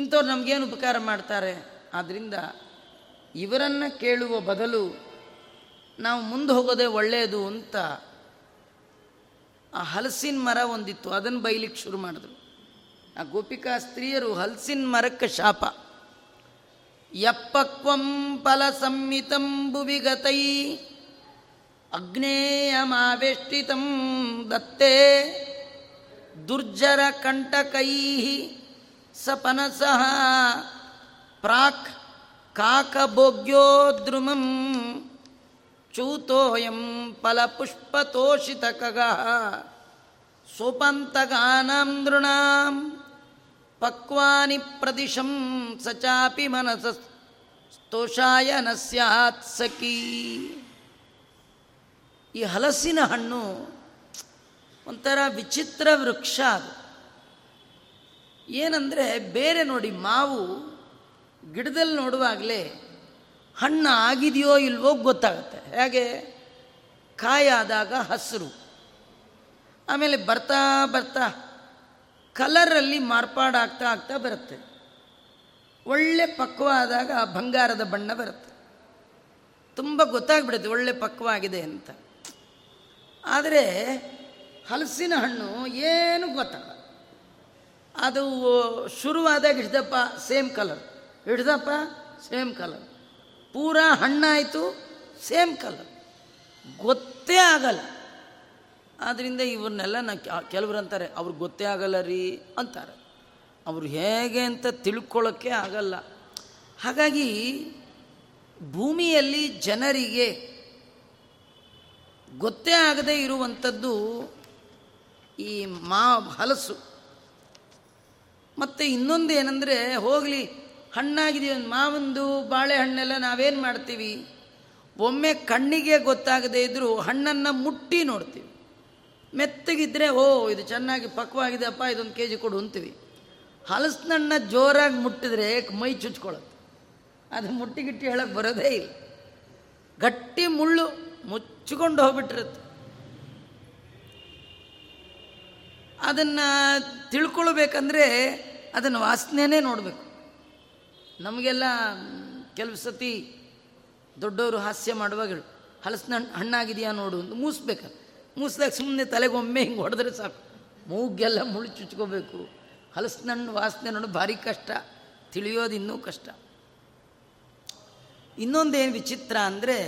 ಇಂಥವ್ರು ನಮಗೇನು ಉಪಕಾರ ಮಾಡ್ತಾರೆ? ಆದ್ದರಿಂದ ಇವರನ್ನು ಕೇಳುವ ಬದಲು ನಾವು ಮುಂದೆ ಹೋಗೋದೇ ಒಳ್ಳೆಯದು ಅಂತ ಆ ಹಲಸಿನ ಮರ ಒಂದಿತ್ತು, ಅದನ್ನು ಬೈಲಿಕ್ಕೆ ಶುರು ಮಾಡಿದ್ರು. ಆ ಗೋಪಿಕಾ ಸ್ತ್ರೀಯರು ಹಲಸಿನ ಮರಕ್ಕೆ ಶಾಪ. ಯಪ್ಪಕ್ವಂ ಫಲ ಸಂಹಿತಂ ಭುವಿಗತೈ ಅಗ್ನೇಯಮಾವೇಷ್ಟಿತಂ ದತ್ತೇ ದುರ್ಜರ ಕಂಟಕೈ ಸಪನಸಃ ಪ್ರಾಕ್ ಕಾಕಭೋಗ್ಯೋದ್ರುಮಂ ಚೂತೋಯಂ ಫಲಪುಷ್ಪತೋಷಿತಕಗಃ ಸೋಪಂತಗಾನಾಂ ನೃಣಾಂ ಪಕ್ವಾನಿ ಪ್ರದಿಶಂ ಸಚಾಪಿ ಮನಸ ಸ್ತೋಷಾಯ ನ ಸ್ಯಾತ್ ಸಖಿ. ಈ ಹಲಸಿನ ಹಣ್ಣು ಒಂಥರ ವಿಚಿತ್ರ ವೃಕ್ಷ. ಅದು ಏನಂದರೆ, ಬೇರೆ ನೋಡಿ, ಮಾವು ಗಿಡದಲ್ಲಿ ನೋಡುವಾಗಲೇ ಹಣ್ಣು ಆಗಿದೆಯೋ ಇಲ್ವೋ ಗೊತ್ತಾಗುತ್ತೆ. ಹೇಗೆ ಕಾಯಾದಾಗ ಹಸಿರು, ಆಮೇಲೆ ಬರ್ತಾ ಬರ್ತಾ ಕಲರಲ್ಲಿ ಮಾರ್ಪಾಡಾಗ್ತಾ ಆಗ್ತಾ ಬರುತ್ತೆ, ಒಳ್ಳೆ ಪಕ್ವ ಆದಾಗ ಬಂಗಾರದ ಬಣ್ಣ ಬರುತ್ತೆ, ತುಂಬ ಗೊತ್ತಾಗ್ಬಿಡುತ್ತೆ ಒಳ್ಳೆ ಪಕ್ವ ಆಗಿದೆ ಅಂತ. ಆದರೆ ಹಲಸಿನ ಹಣ್ಣು ಏನು ಗೊತ್ತಾಗಲ್ಲ. ಅದು ಶುರುವಾದಾಗ ಹಿಡ್ದಪ್ಪ ಸೇಮ್ ಕಲರ್, ಹಿಡ್ದಪ್ಪ ಸೇಮ್ ಕಲರ್, ಪೂರಾ ಹಣ್ಣಾಯಿತು ಸೇಮ್ ಕಲರ್, ಗೊತ್ತೇ ಆಗಲ್ಲ. ಆದ್ದರಿಂದ ಇವ್ರನ್ನೆಲ್ಲ ಕೆಲವರು ಅಂತಾರೆ ಅವ್ರಿಗೆ ಗೊತ್ತೇ ಆಗಲ್ಲ ರೀ ಅಂತಾರೆ. ಅವರು ಹೇಗೆ ಅಂತ ತಿಳ್ಕೊಳ್ಳೋಕ್ಕೆ ಆಗಲ್ಲ. ಹಾಗಾಗಿ ಭೂಮಿಯಲ್ಲಿ ಜನರಿಗೆ ಗೊತ್ತೇ ಆಗದೇ ಇರುವಂಥದ್ದು ಈ ಹಲಸು. ಮತ್ತು ಇನ್ನೊಂದು ಏನಂದರೆ, ಹೋಗಲಿ ಹಣ್ಣಾಗಿದೆಯೋ, ಮಾವಂದು ಬಾಳೆಹಣ್ಣೆಲ್ಲ ನಾವೇನು ಮಾಡ್ತೀವಿ, ಒಮ್ಮೆ ಕಣ್ಣಿಗೆ ಗೊತ್ತಾಗದೇ ಇದ್ದರೂ ಹಣ್ಣನ್ನು ಮುಟ್ಟಿ ನೋಡ್ತೀವಿ. ಮೆತ್ತಗಿದ್ದರೆ ಓ ಇದು ಚೆನ್ನಾಗಿ ಪಕ್ವಾಗಿದೆಯಪ್ಪ, ಇದೊಂದು ಕೆ ಜಿ ಕೊಡು ಅಂತೀವಿ. ಹಲಸಿನಣ್ಣು ಜೋರಾಗಿ ಮುಟ್ಟಿದ್ರೆ ಮೈ ಚುಚ್ಕೊಳ್ಳುತ್ತೆ, ಅದು ಮುಟ್ಟಿಗಿಟ್ಟು ಹೇಳಕ್ಕೆ ಬರೋದೇ ಇಲ್ಲ. ಗಟ್ಟಿ ಮುಳ್ಳು ಮುಚ್ಚಿಕೊಂಡು ಹೋಗ್ಬಿಟ್ಟಿರುತ್ತೆ. ಅದನ್ನು ತಿಳ್ಕೊಳ್ಬೇಕಂದ್ರೆ ಅದನ್ನು ವಾಸನೆಯೇ ನೋಡಬೇಕು. ನಮಗೆಲ್ಲ ಕೆಲವು ಸತಿ ದೊಡ್ಡವರು ಹಾಸ್ಯ ಮಾಡುವಾಗ ಹೇಳು, ಹಲಸಿನ ಹಣ್ಣಾಗಿದೆಯಾ ನೋಡು ಅಂತ ಮೂಸ್ಬೇಕಲ್ಲ. ಮೂಸಿದಾಗ ಸುಮ್ಮನೆ ತಲೆಗೊಮ್ಮೆ ಹಿಂಗೆ ಹೊಡೆದ್ರೆ ಸಾಕು, ಮೂಗೆಲ್ಲ ಮುಳು ಚುಚ್ಕೋಬೇಕು. ಹಲಸಿನ ಹಣ್ಣು ವಾಸನೆ ನೋಡು ಭಾರಿ ಕಷ್ಟ, ತಿಳಿಯೋದು ಇನ್ನೂ ಕಷ್ಟ. ಇನ್ನೊಂದೇನು ವಿಚಿತ್ರ ಅಂದರೆ,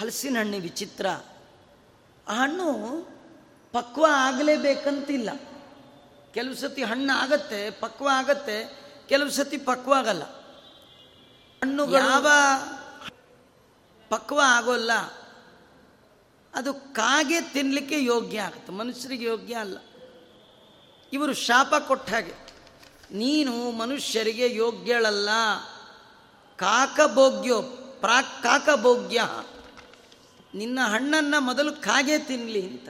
ಹಲಸಿನ ಹಣ್ಣು ವಿಚಿತ್ರ. ಆ ಹಣ್ಣು ಪಕ್ವ ಆಗಲೇಬೇಕಂತಿಲ್ಲ. ಕೆಲವು ಸತಿ ಹಣ್ಣು ಆಗತ್ತೆ, ಪಕ್ವ ಆಗತ್ತೆ, ಕೆಲವು ಸತಿ ಪಕ್ವ ಆಗಲ್ಲ. ಹಣ್ಣು ಯಾವ ಪಕ್ವ ಆಗೋಲ್ಲ, ಅದು ಕಾಗೆ ತಿನ್ನಲಿಕ್ಕೆ ಯೋಗ್ಯ ಆಗುತ್ತೆ, ಮನುಷ್ಯರಿಗೆ ಯೋಗ್ಯ ಅಲ್ಲ. ಇವರು ಶಾಪ ಕೊಟ್ಟ ಹಾಗೆ, ನೀನು ಮನುಷ್ಯರಿಗೆ ಯೋಗ್ಯಳಲ್ಲ. ಕಾಕಭೋಗ್ಯೋ ಪ್ರಾಕ್ ಕಾಕಭೋಗ್ಯ, ನಿನ್ನ ಹಣ್ಣನ್ನು ಮೊದಲು ಕಾಗೆ ತಿನ್ನಲಿ ಅಂತ.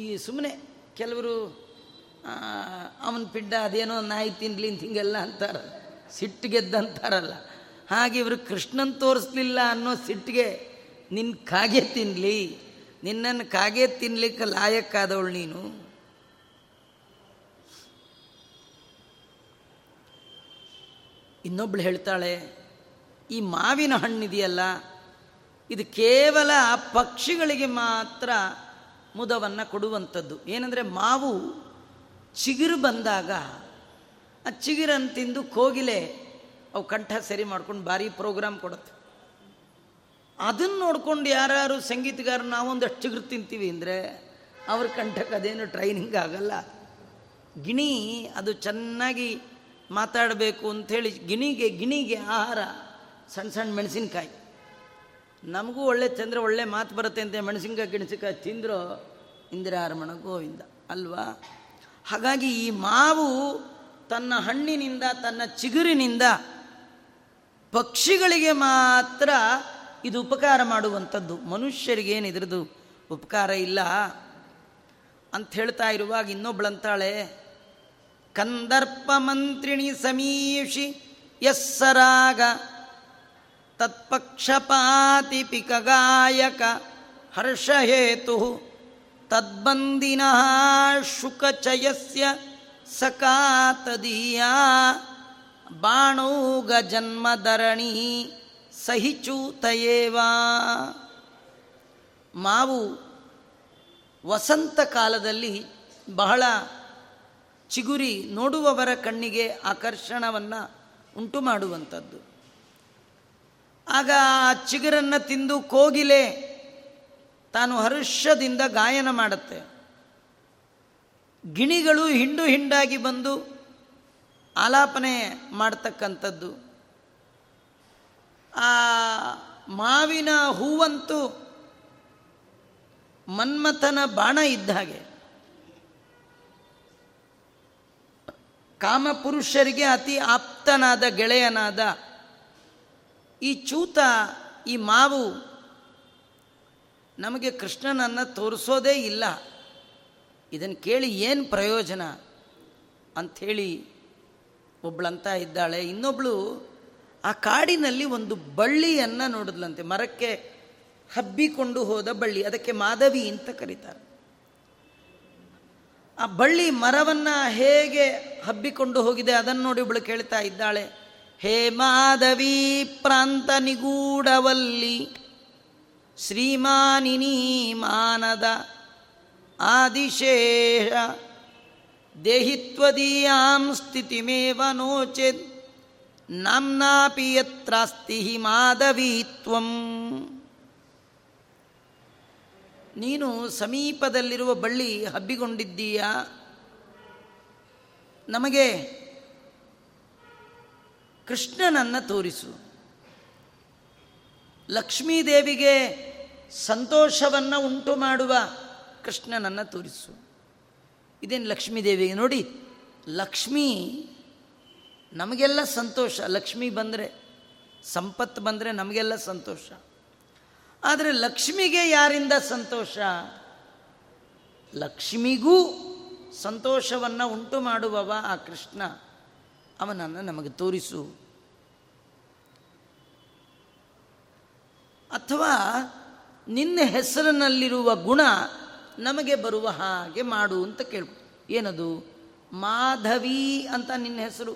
ಈ ಸುಮ್ಮನೆ ಕೆಲವರು ಅವನ ಪಿಡ್ಡ ಅದೇನೋ ನಾಯಿ ತಿನ್ನಲಿ ಅಂತ ಹಿಂಗೆಲ್ಲ ಅಂತಾರೆ, ಸಿಟ್ಟಿಗೆದ್ದಂತಾರಲ್ಲ. ಹಾಗೆ ಇವರು ಕೃಷ್ಣನ್ ತೋರಿಸ್ಲಿಲ್ಲ ಅನ್ನೋ ಸಿಟ್ಟಿಗೆ ನಿನ್ನ ಕಾಗೆ ತಿನ್ನಲಿ, ನಿನ್ನನ್ನು ಕಾಗೆ ತಿನ್ನಲಿಕ್ಕೆ ಲಾಯಕ್ಕಾದವಳು ನೀನು. ಇನ್ನೊಬ್ಳು ಹೇಳ್ತಾಳೆ, ಈ ಮಾವಿನ ಹಣ್ಣಿದೆಯಲ್ಲ, ಇದು ಕೇವಲ ಪಕ್ಷಿಗಳಿಗೆ ಮಾತ್ರ ಮುದವನ್ನು ಕೊಡುವಂಥದ್ದು. ಏನಂದರೆ, ಮಾವು ಚಿಗುರು ಬಂದಾಗ ಆ ಚಿಗುರನ್ನು ತಿಂದು ಕೋಗಿಲೆ ಅವು ಕಂಠ ಸರಿ ಮಾಡ್ಕೊಂಡು ಭಾರಿ ಪ್ರೋಗ್ರಾಮ್ ಕೊಡುತ್ತೆ. ಅದನ್ನು ನೋಡ್ಕೊಂಡು ಯಾರು ಸಂಗೀತಗಾರರು ನಾವೊಂದಷ್ಟು ಚಿಗುರು ತಿಂತೀವಿ ಅಂದರೆ ಅವ್ರ ಕಂಠಕ್ಕೆ ಅದೇನು ಟ್ರೈನಿಂಗ್ ಆಗಲ್ಲ. ಗಿಣಿ ಅದು ಚೆನ್ನಾಗಿ ಮಾತಾಡಬೇಕು ಅಂಥೇಳಿ ಗಿಣಿಗೆ ಆಹಾರ ಸಣ್ಣ ಸಣ್ಣ ಮೆಣಸಿನ್ಕಾಯಿ. ನಮಗೂ ಒಳ್ಳೆ ಚಂದ್ರೆ ಒಳ್ಳೆ ಮಾತು ಬರುತ್ತೆ ಅಂತ ಮೆಣಸಿನ್ಕಾಯಿ ಗಿಣಸಿನ್ಕಾಯಿ ತಿಂದ್ರೋ ಇಂದಿರಾರಮಣ ಗೋವಿಂದ ಅಲ್ವಾ. ಹಾಗಾಗಿ ಈ ಮಾವು ತನ್ನ ಹಣ್ಣಿನಿಂದ, ತನ್ನ ಚಿಗುರಿನಿಂದ ಪಕ್ಷಿಗಳಿಗೆ ಮಾತ್ರ ಇದು ಉಪಕಾರ ಮಾಡುವಂಥದ್ದು, ಮನುಷ್ಯರಿಗೇನು ಇದರದ್ದು ಉಪಕಾರ ಇಲ್ಲ ಅಂತ ಹೇಳ್ತಾ ಇರುವಾಗ ಇನ್ನೊಬ್ಬಳಂತಾಳೆ, ಕಂದರ್ಪ ಮಂತ್ರಿಣಿ ಸಮೀಷಿ ಯಸ್ಸರಾಗ ತತ್ಪಕ್ಷಪಾತಿ ಪಿಕಗಾಯಕ ಹರ್ಷಹೇತು ತದ್ಬಂದಿನಃ ಶುಕಚಯಸ್ಯ ಸಕಾತದೀಯಾ ಬಾಣೌಗ ಜನ್ಮಧರಣಿ ಸಹಿ ಚೂತಯೇವಾ. ಮಾವು ವಸಂತ ಕಾಲದಲ್ಲಿ ಬಹಳ ಚಿಗುರಿ, ನೋಡುವವರ ಕಣ್ಣಿಗೆ ಆಕರ್ಷಣವನ್ನು ಉಂಟು ಮಾಡುವಂಥದ್ದು. ಆಗ ಆ ಚಿಗುರನ್ನು ತಿಂದು ಕೋಗಿಲೆ ತಾನು ಹರ್ಷದಿಂದ ಗಾಯನ ಮಾಡುತ್ತೆ. ಗಿಣಿಗಳು ಹಿಂಡು ಹಿಂಡಾಗಿ ಬಂದು ಆಲಾಪನೆ ಮಾಡ್ತಕ್ಕಂಥದ್ದು. ಆ ಮಾವಿನ ಹೂವಂತೂ ಮನ್ಮಥನ ಬಾಣ ಇದ್ದ ಹಾಗೆ. ಕಾಮಪುರುಷರಿಗೆ ಅತಿ ಆಪ್ತನಾದ ಗೆಳೆಯನಾದ ಈ ಚೂತ, ಈ ಮಾವು ನಮಗೆ ಕೃಷ್ಣನನ್ನು ತೋರಿಸೋದೇ ಇಲ್ಲ, ಇದನ್ನು ಕೇಳಿ ಏನು ಪ್ರಯೋಜನ ಅಂಥೇಳಿ ಒಬ್ಬಳಂತ ಇದ್ದಾಳೆ. ಇನ್ನೊಬ್ಬಳು ಆ ಕಾಡಿನಲ್ಲಿ ಒಂದು ಬಳ್ಳಿಯನ್ನು ನೋಡಿದ್ಲಂತೆ, ಮರಕ್ಕೆ ಹಬ್ಬಿಕೊಂಡು ಹೋದ ಬಳ್ಳಿ, ಅದಕ್ಕೆ ಮಾಧವಿ ಅಂತ ಕರೀತಾರೆ. ಆ ಬಳ್ಳಿ ಮರವನ್ನು ಹೇಗೆ ಹಬ್ಬಿಕೊಂಡು ಹೋಗಿದೆ ಅದನ್ನು ನೋಡಿ ಒಬ್ಬಳು ಕೇಳ್ತಾ ಇದ್ದಾಳೆ, ಹೇ ಮಾಧವಿ ಪ್ರಾಂತ ನಿಗೂಢವಲ್ಲಿ ಶ್ರೀಮಾನಿನಿ ಮಾನದ ಆದಿಶೇಷ ದೇಹಿತ್ವದೀಯಾಂ ಸ್ಥಿತಿಮೇವ ನೋಚೇತ್ ನಾಮ್ನಾಪಿ ಯತ್ರಾಸ್ತಿ ಮಾಧವೀತ್ವಂ. ನೀನು ಸಮೀಪದಲ್ಲಿರುವ ಬಳ್ಳಿ ಹಬ್ಬಿಕೊಂಡಿದ್ದೀಯಾ, ನಮಗೆ ಕೃಷ್ಣನನ್ನು ತೋರಿಸು. ಲಕ್ಷ್ಮೀದೇವಿಗೆ ಸಂತೋಷವನ್ನು ಉಂಟು ಮಾಡುವ ಕೃಷ್ಣನನ್ನು ತೋರಿಸು. ಇದೇನು ಲಕ್ಷ್ಮೀದೇವಿಗೆ ನೋಡಿ, ಲಕ್ಷ್ಮೀ ನಮಗೆಲ್ಲ ಸಂತೋಷ, ಲಕ್ಷ್ಮಿ ಬಂದರೆ ಸಂಪತ್ತು ಬಂದರೆ ನಮಗೆಲ್ಲ ಸಂತೋಷ. ಆದರೆ ಲಕ್ಷ್ಮಿಗೆ ಯಾರಿಂದ ಸಂತೋಷ? ಲಕ್ಷ್ಮಿಗೂ ಸಂತೋಷವನ್ನು ಉಂಟು ಮಾಡುವವ ಆ ಕೃಷ್ಣ, ಅವನನ್ನು ನಮಗೆ ತೋರಿಸು. ಅಥವಾ ನಿನ್ನ ಹೆಸರಿನಲ್ಲಿರುವ ಗುಣ ನಮಗೆ ಬರುವ ಹಾಗೆ ಮಾಡು ಅಂತ ಕೇಳು. ಏನದು? ಮಾಧವಿ ಅಂತ ನಿನ್ನ ಹೆಸರು.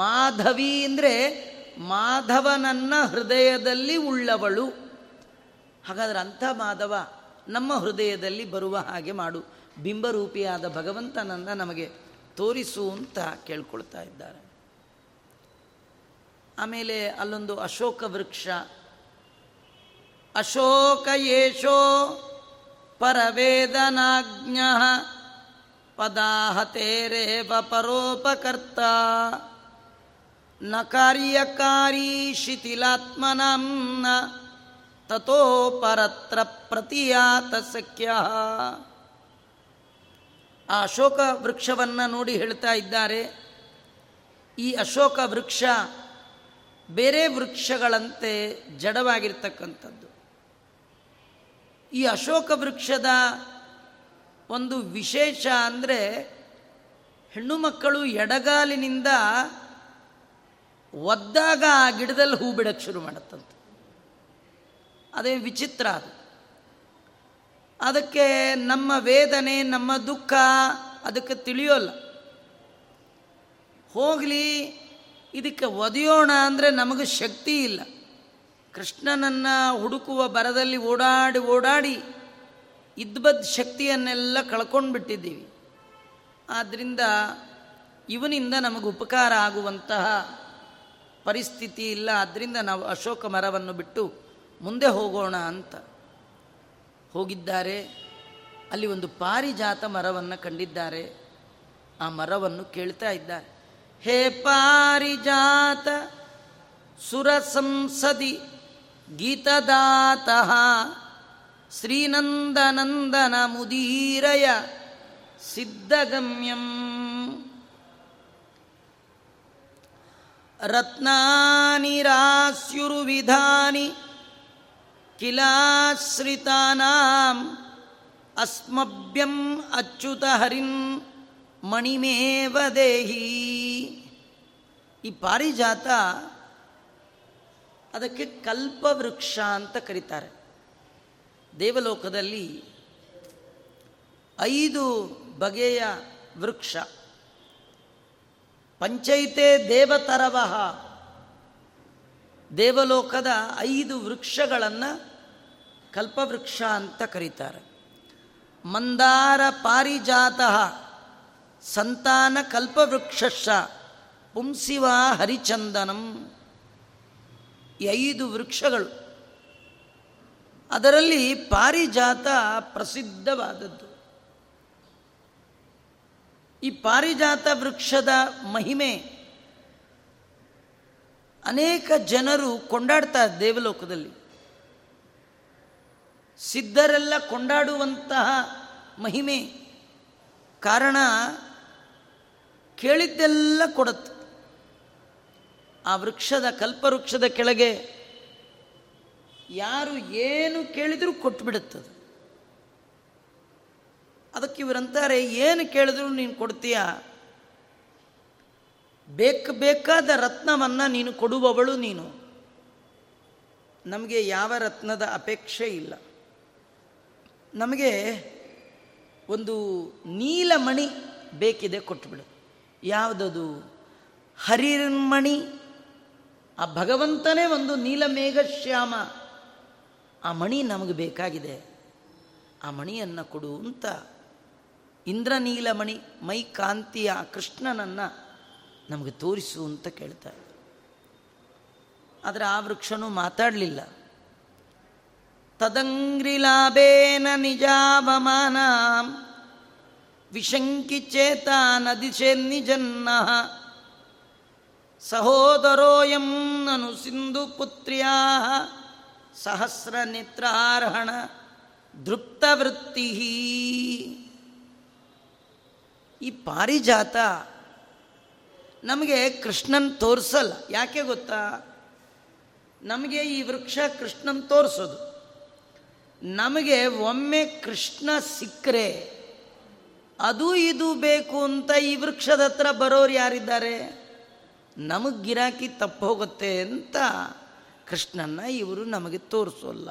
ಮಾಧವಿ ಅಂದರೆ ಮಾಧವನನ್ನ ಹೃದಯದಲ್ಲಿ ಉಳ್ಳವಳು. ಹಾಗಾದರೆ ಅಂಥ ಮಾಧವ ನಮ್ಮ ಹೃದಯದಲ್ಲಿ ಬರುವ ಹಾಗೆ ಮಾಡು, ಬಿಂಬರೂಪಿಯಾದ ಭಗವಂತನನ್ನು ನಮಗೆ ತೋರಿಸು ಅಂತ ಕೇಳ್ಕೊಳ್ತಾ ಇದ್ದಾರೆ. ಆಮೇಲೆ ಅಲ್ಲೊಂದು ಅಶೋಕ ವೃಕ್ಷ, ಅಶೋಕ ಯೇಷೋ ಪರವೇದನಾಜ್ಞ ಪದಾಹತೇರೇವ ಪರೋಪಕರ್ತ ನ ಕಾರ್ಯಕಾರಿ ಶಿಥಿಲಾತ್ಮನಂ ನ ತಥೋ ಪರತ್ರ ಪ್ರತಿಯಾತ ಸಖ್ಯ. ಆ ಅಶೋಕ ವೃಕ್ಷವನ್ನು ನೋಡಿ ಹೇಳ್ತಾ ಇದ್ದಾರೆ, ಈ ಅಶೋಕ ವೃಕ್ಷ ಬೇರೆ ವೃಕ್ಷಗಳಂತೆ ಜಡವಾಗಿರ್ತಕ್ಕಂಥದ್ದು. ಈ ಅಶೋಕ ವೃಕ್ಷದ ಒಂದು ವಿಶೇಷ ಅಂದರೆ ಹೆಣ್ಣು ಮಕ್ಕಳು ಎಡಗಾಲಿನಿಂದ ಒದ್ದಾಗ ಆ ಗಿಡದಲ್ಲಿ ಹೂ ಬಿಡಕ್ಕೆ ಶುರು ಮಾಡುತ್ತಂತೆ. ಅದೇ ವಿಚಿತ್ರ. ಅದು ಅದಕ್ಕೆ ನಮ್ಮ ವೇದನೆ ನಮ್ಮ ದುಃಖ ಅದಕ್ಕೆ ತಿಳಿಯೋಲ್ಲ. ಹೋಗಲಿ ಇದಕ್ಕೆ ಒದೆಯೋಣ ಅಂದರೆ ನಮಗೆ ಶಕ್ತಿ ಇಲ್ಲ. ಕೃಷ್ಣನನ್ನು ಹುಡುಕುವ ಬರದಲ್ಲಿ ಓಡಾಡಿ ಓಡಾಡಿ ಇದ್ಬದ್ದ ಶಕ್ತಿಯನ್ನೆಲ್ಲ ಕಳ್ಕೊಂಡು ಬಿಟ್ಟಿದ್ದೀವಿ. ಆದ್ದರಿಂದ ಇವನಿಂದ ನಮಗೆ ಉಪಕಾರ ಆಗುವಂತಹ ಪರಿಸ್ಥಿತಿ ಇಲ್ಲ. ಆದ್ದರಿಂದ ನಾವು ಅಶೋಕ ಮರವನ್ನು ಬಿಟ್ಟು ಮುಂದೆ ಹೋಗೋಣ ಅಂತ ಹೋಗಿದ್ದಾರೆ. ಅಲ್ಲಿ ಒಂದು ಪಾರಿಜಾತ ಮರವನ್ನು ಕಂಡಿದ್ದಾರೆ. ಆ ಮರವನ್ನು ಕೇಳ್ತಾ ಇದ್ದಾರೆ, ಹೇ ಪಾರಿಜಾತ ಸುರಸಂಸದಿ ಗೀತದಾತಃ ಶ್ರೀನಂದನಂದನ ಮುದೀರಯ ಸಿದ್ಧಗಮ್ಯಂ ರತ್ನಾನಿ ರಾಸ್ಯುರ್ವಿಧಾನಿ ಕಿಲಾಶ್ರಿತಾನಾಂ ಅಸ್ಮಭ್ಯಂ ಅಚ್ಯುತ ಹರಿನ್ ಮಣಿಮೇವ ದೇಹಿ. ಈ ಪಾರಿಜಾತ ಅದಕ್ಕೆ ಕಲ್ಪವೃಕ್ಷ ಅಂತ ಕರೀತಾರೆ. ದೇವಲೋಕದಲ್ಲಿ 5 ಬಗೆಯ ವೃಕ್ಷ. ಪಂಚೈತೆ ದೇವತರವಹ, ದೇವಲೋಕದ 5 ವೃಕ್ಷಗಳನ್ನು ಕಲ್ಪವೃಕ್ಷ ಅಂತ ಕರೀತಾರೆ. ಮಂದಾರ ಪಾರಿಜಾತಃ ಸಂತಾನ ಕಲ್ಪವೃಕ್ಷಶ್ಚ ಪುಂಸಿವಾ ಹರಿಚಂದನಂ. ಈ 5 ವೃಕ್ಷಗಳು, ಅದರಲ್ಲಿ ಪಾರಿಜಾತ ಪ್ರಸಿದ್ಧವಾದದ್ದು. ಈ ಪಾರಿಜಾತ ವೃಕ್ಷದ ಮಹಿಮೆ ಅನೇಕ ಜನರು ಕೊಂಡಾಡ್ತಾರೆ. ದೇವಲೋಕದಲ್ಲಿ ಸಿದ್ಧರೆಲ್ಲ ಕೊಂಡಾಡುವಂತಹ ಮಹಿಮೆ. ಕಾರಣ, ಕೇಳಿದ್ದೆಲ್ಲ ಕೊಡುತ್ತೆ. ಆ ವೃಕ್ಷದ ಕಲ್ಪವೃಕ್ಷದ ಕೆಳಗೆ ಯಾರು ಏನು ಕೇಳಿದರೂ ಕೊಟ್ಟುಬಿಡುತ್ತದೆ. ಅದಕ್ಕೆ ಇವರಂತಾರೆ, ಏನು ಕೇಳಿದ್ರು ನೀನು ಕೊಡ್ತೀಯ, ಬೇಕಾದ ರತ್ನವನ್ನು ನೀನು ಕೊಡುವವಳು ನೀನು, ನಮಗೆ ಯಾವ ರತ್ನದ ಅಪೇಕ್ಷೆ ಇಲ್ಲ, ನಮಗೆ ಒಂದು ನೀಲಮಣಿ ಬೇಕಿದೆ ಕೊಟ್ಟುಬಿಡು. ಯಾವುದದು? ಹರಿರ್ಮಣಿ. ಆ ಭಗವಂತನೇ ಒಂದು ನೀಲಮೇಘಶ್ಯಾಮ. ಆ ಮಣಿ ನಮಗೆ ಬೇಕಾಗಿದೆ, ಆ ಮಣಿಯನ್ನು ಕೊಡು ಅಂತ ಇಂದ್ರನೀಲಮಣಿ ಮೈ ಕಾಂತಿಯ ಕೃಷ್ಣನನ್ನು ನಮಗೆ ತೋರಿಸು ಅಂತ ಕೇಳ್ತಾರೆ. ಆದರೆ ಆ ವೃಕ್ಷನೂ ಮಾತಾಡಲಿಲ್ಲ. ತದಂಗ್ರಿಲಾಭೇನ ನಿಜಾವಮಾನ ವಿಶಂಕಿ ಚೇತಾನದಿಶೆ ನಿಜನ್ನ ಸಹೋದರೋಯಂ ನನು ಸಿಂಧು ಪುತ್ರ್ಯಾ ಸಹಸ್ರ ನೇತ್ರಾರ್ಹಣ ದೃಪ್ತವೃತ್ತಿ. ಈ ಪಾರಿಜಾತ ನಮಗೆ ಕೃಷ್ಣನ್ ತೋರಿಸಲ್ಲ. ಯಾಕೆ ಗೊತ್ತಾ? ನಮಗೆ ಈ ವೃಕ್ಷ ಕೃಷ್ಣನ್ ತೋರಿಸೋದು. ನಮಗೆ ಒಮ್ಮೆ ಕೃಷ್ಣ ಸಿಕ್ಕರೆ ಅದು ಇದು ಬೇಕು ಅಂತ ಈ ವೃಕ್ಷದ ಹತ್ರ ಬರೋರು ಯಾರಿದ್ದಾರೆ? ನಮಗೆ ಗಿರಾಕಿ ತಪ್ಪು ಹೋಗುತ್ತೆ ಅಂತ ಕೃಷ್ಣನ್ನ ಇವರು ನಮಗೆ ತೋರಿಸೋಲ್ಲ.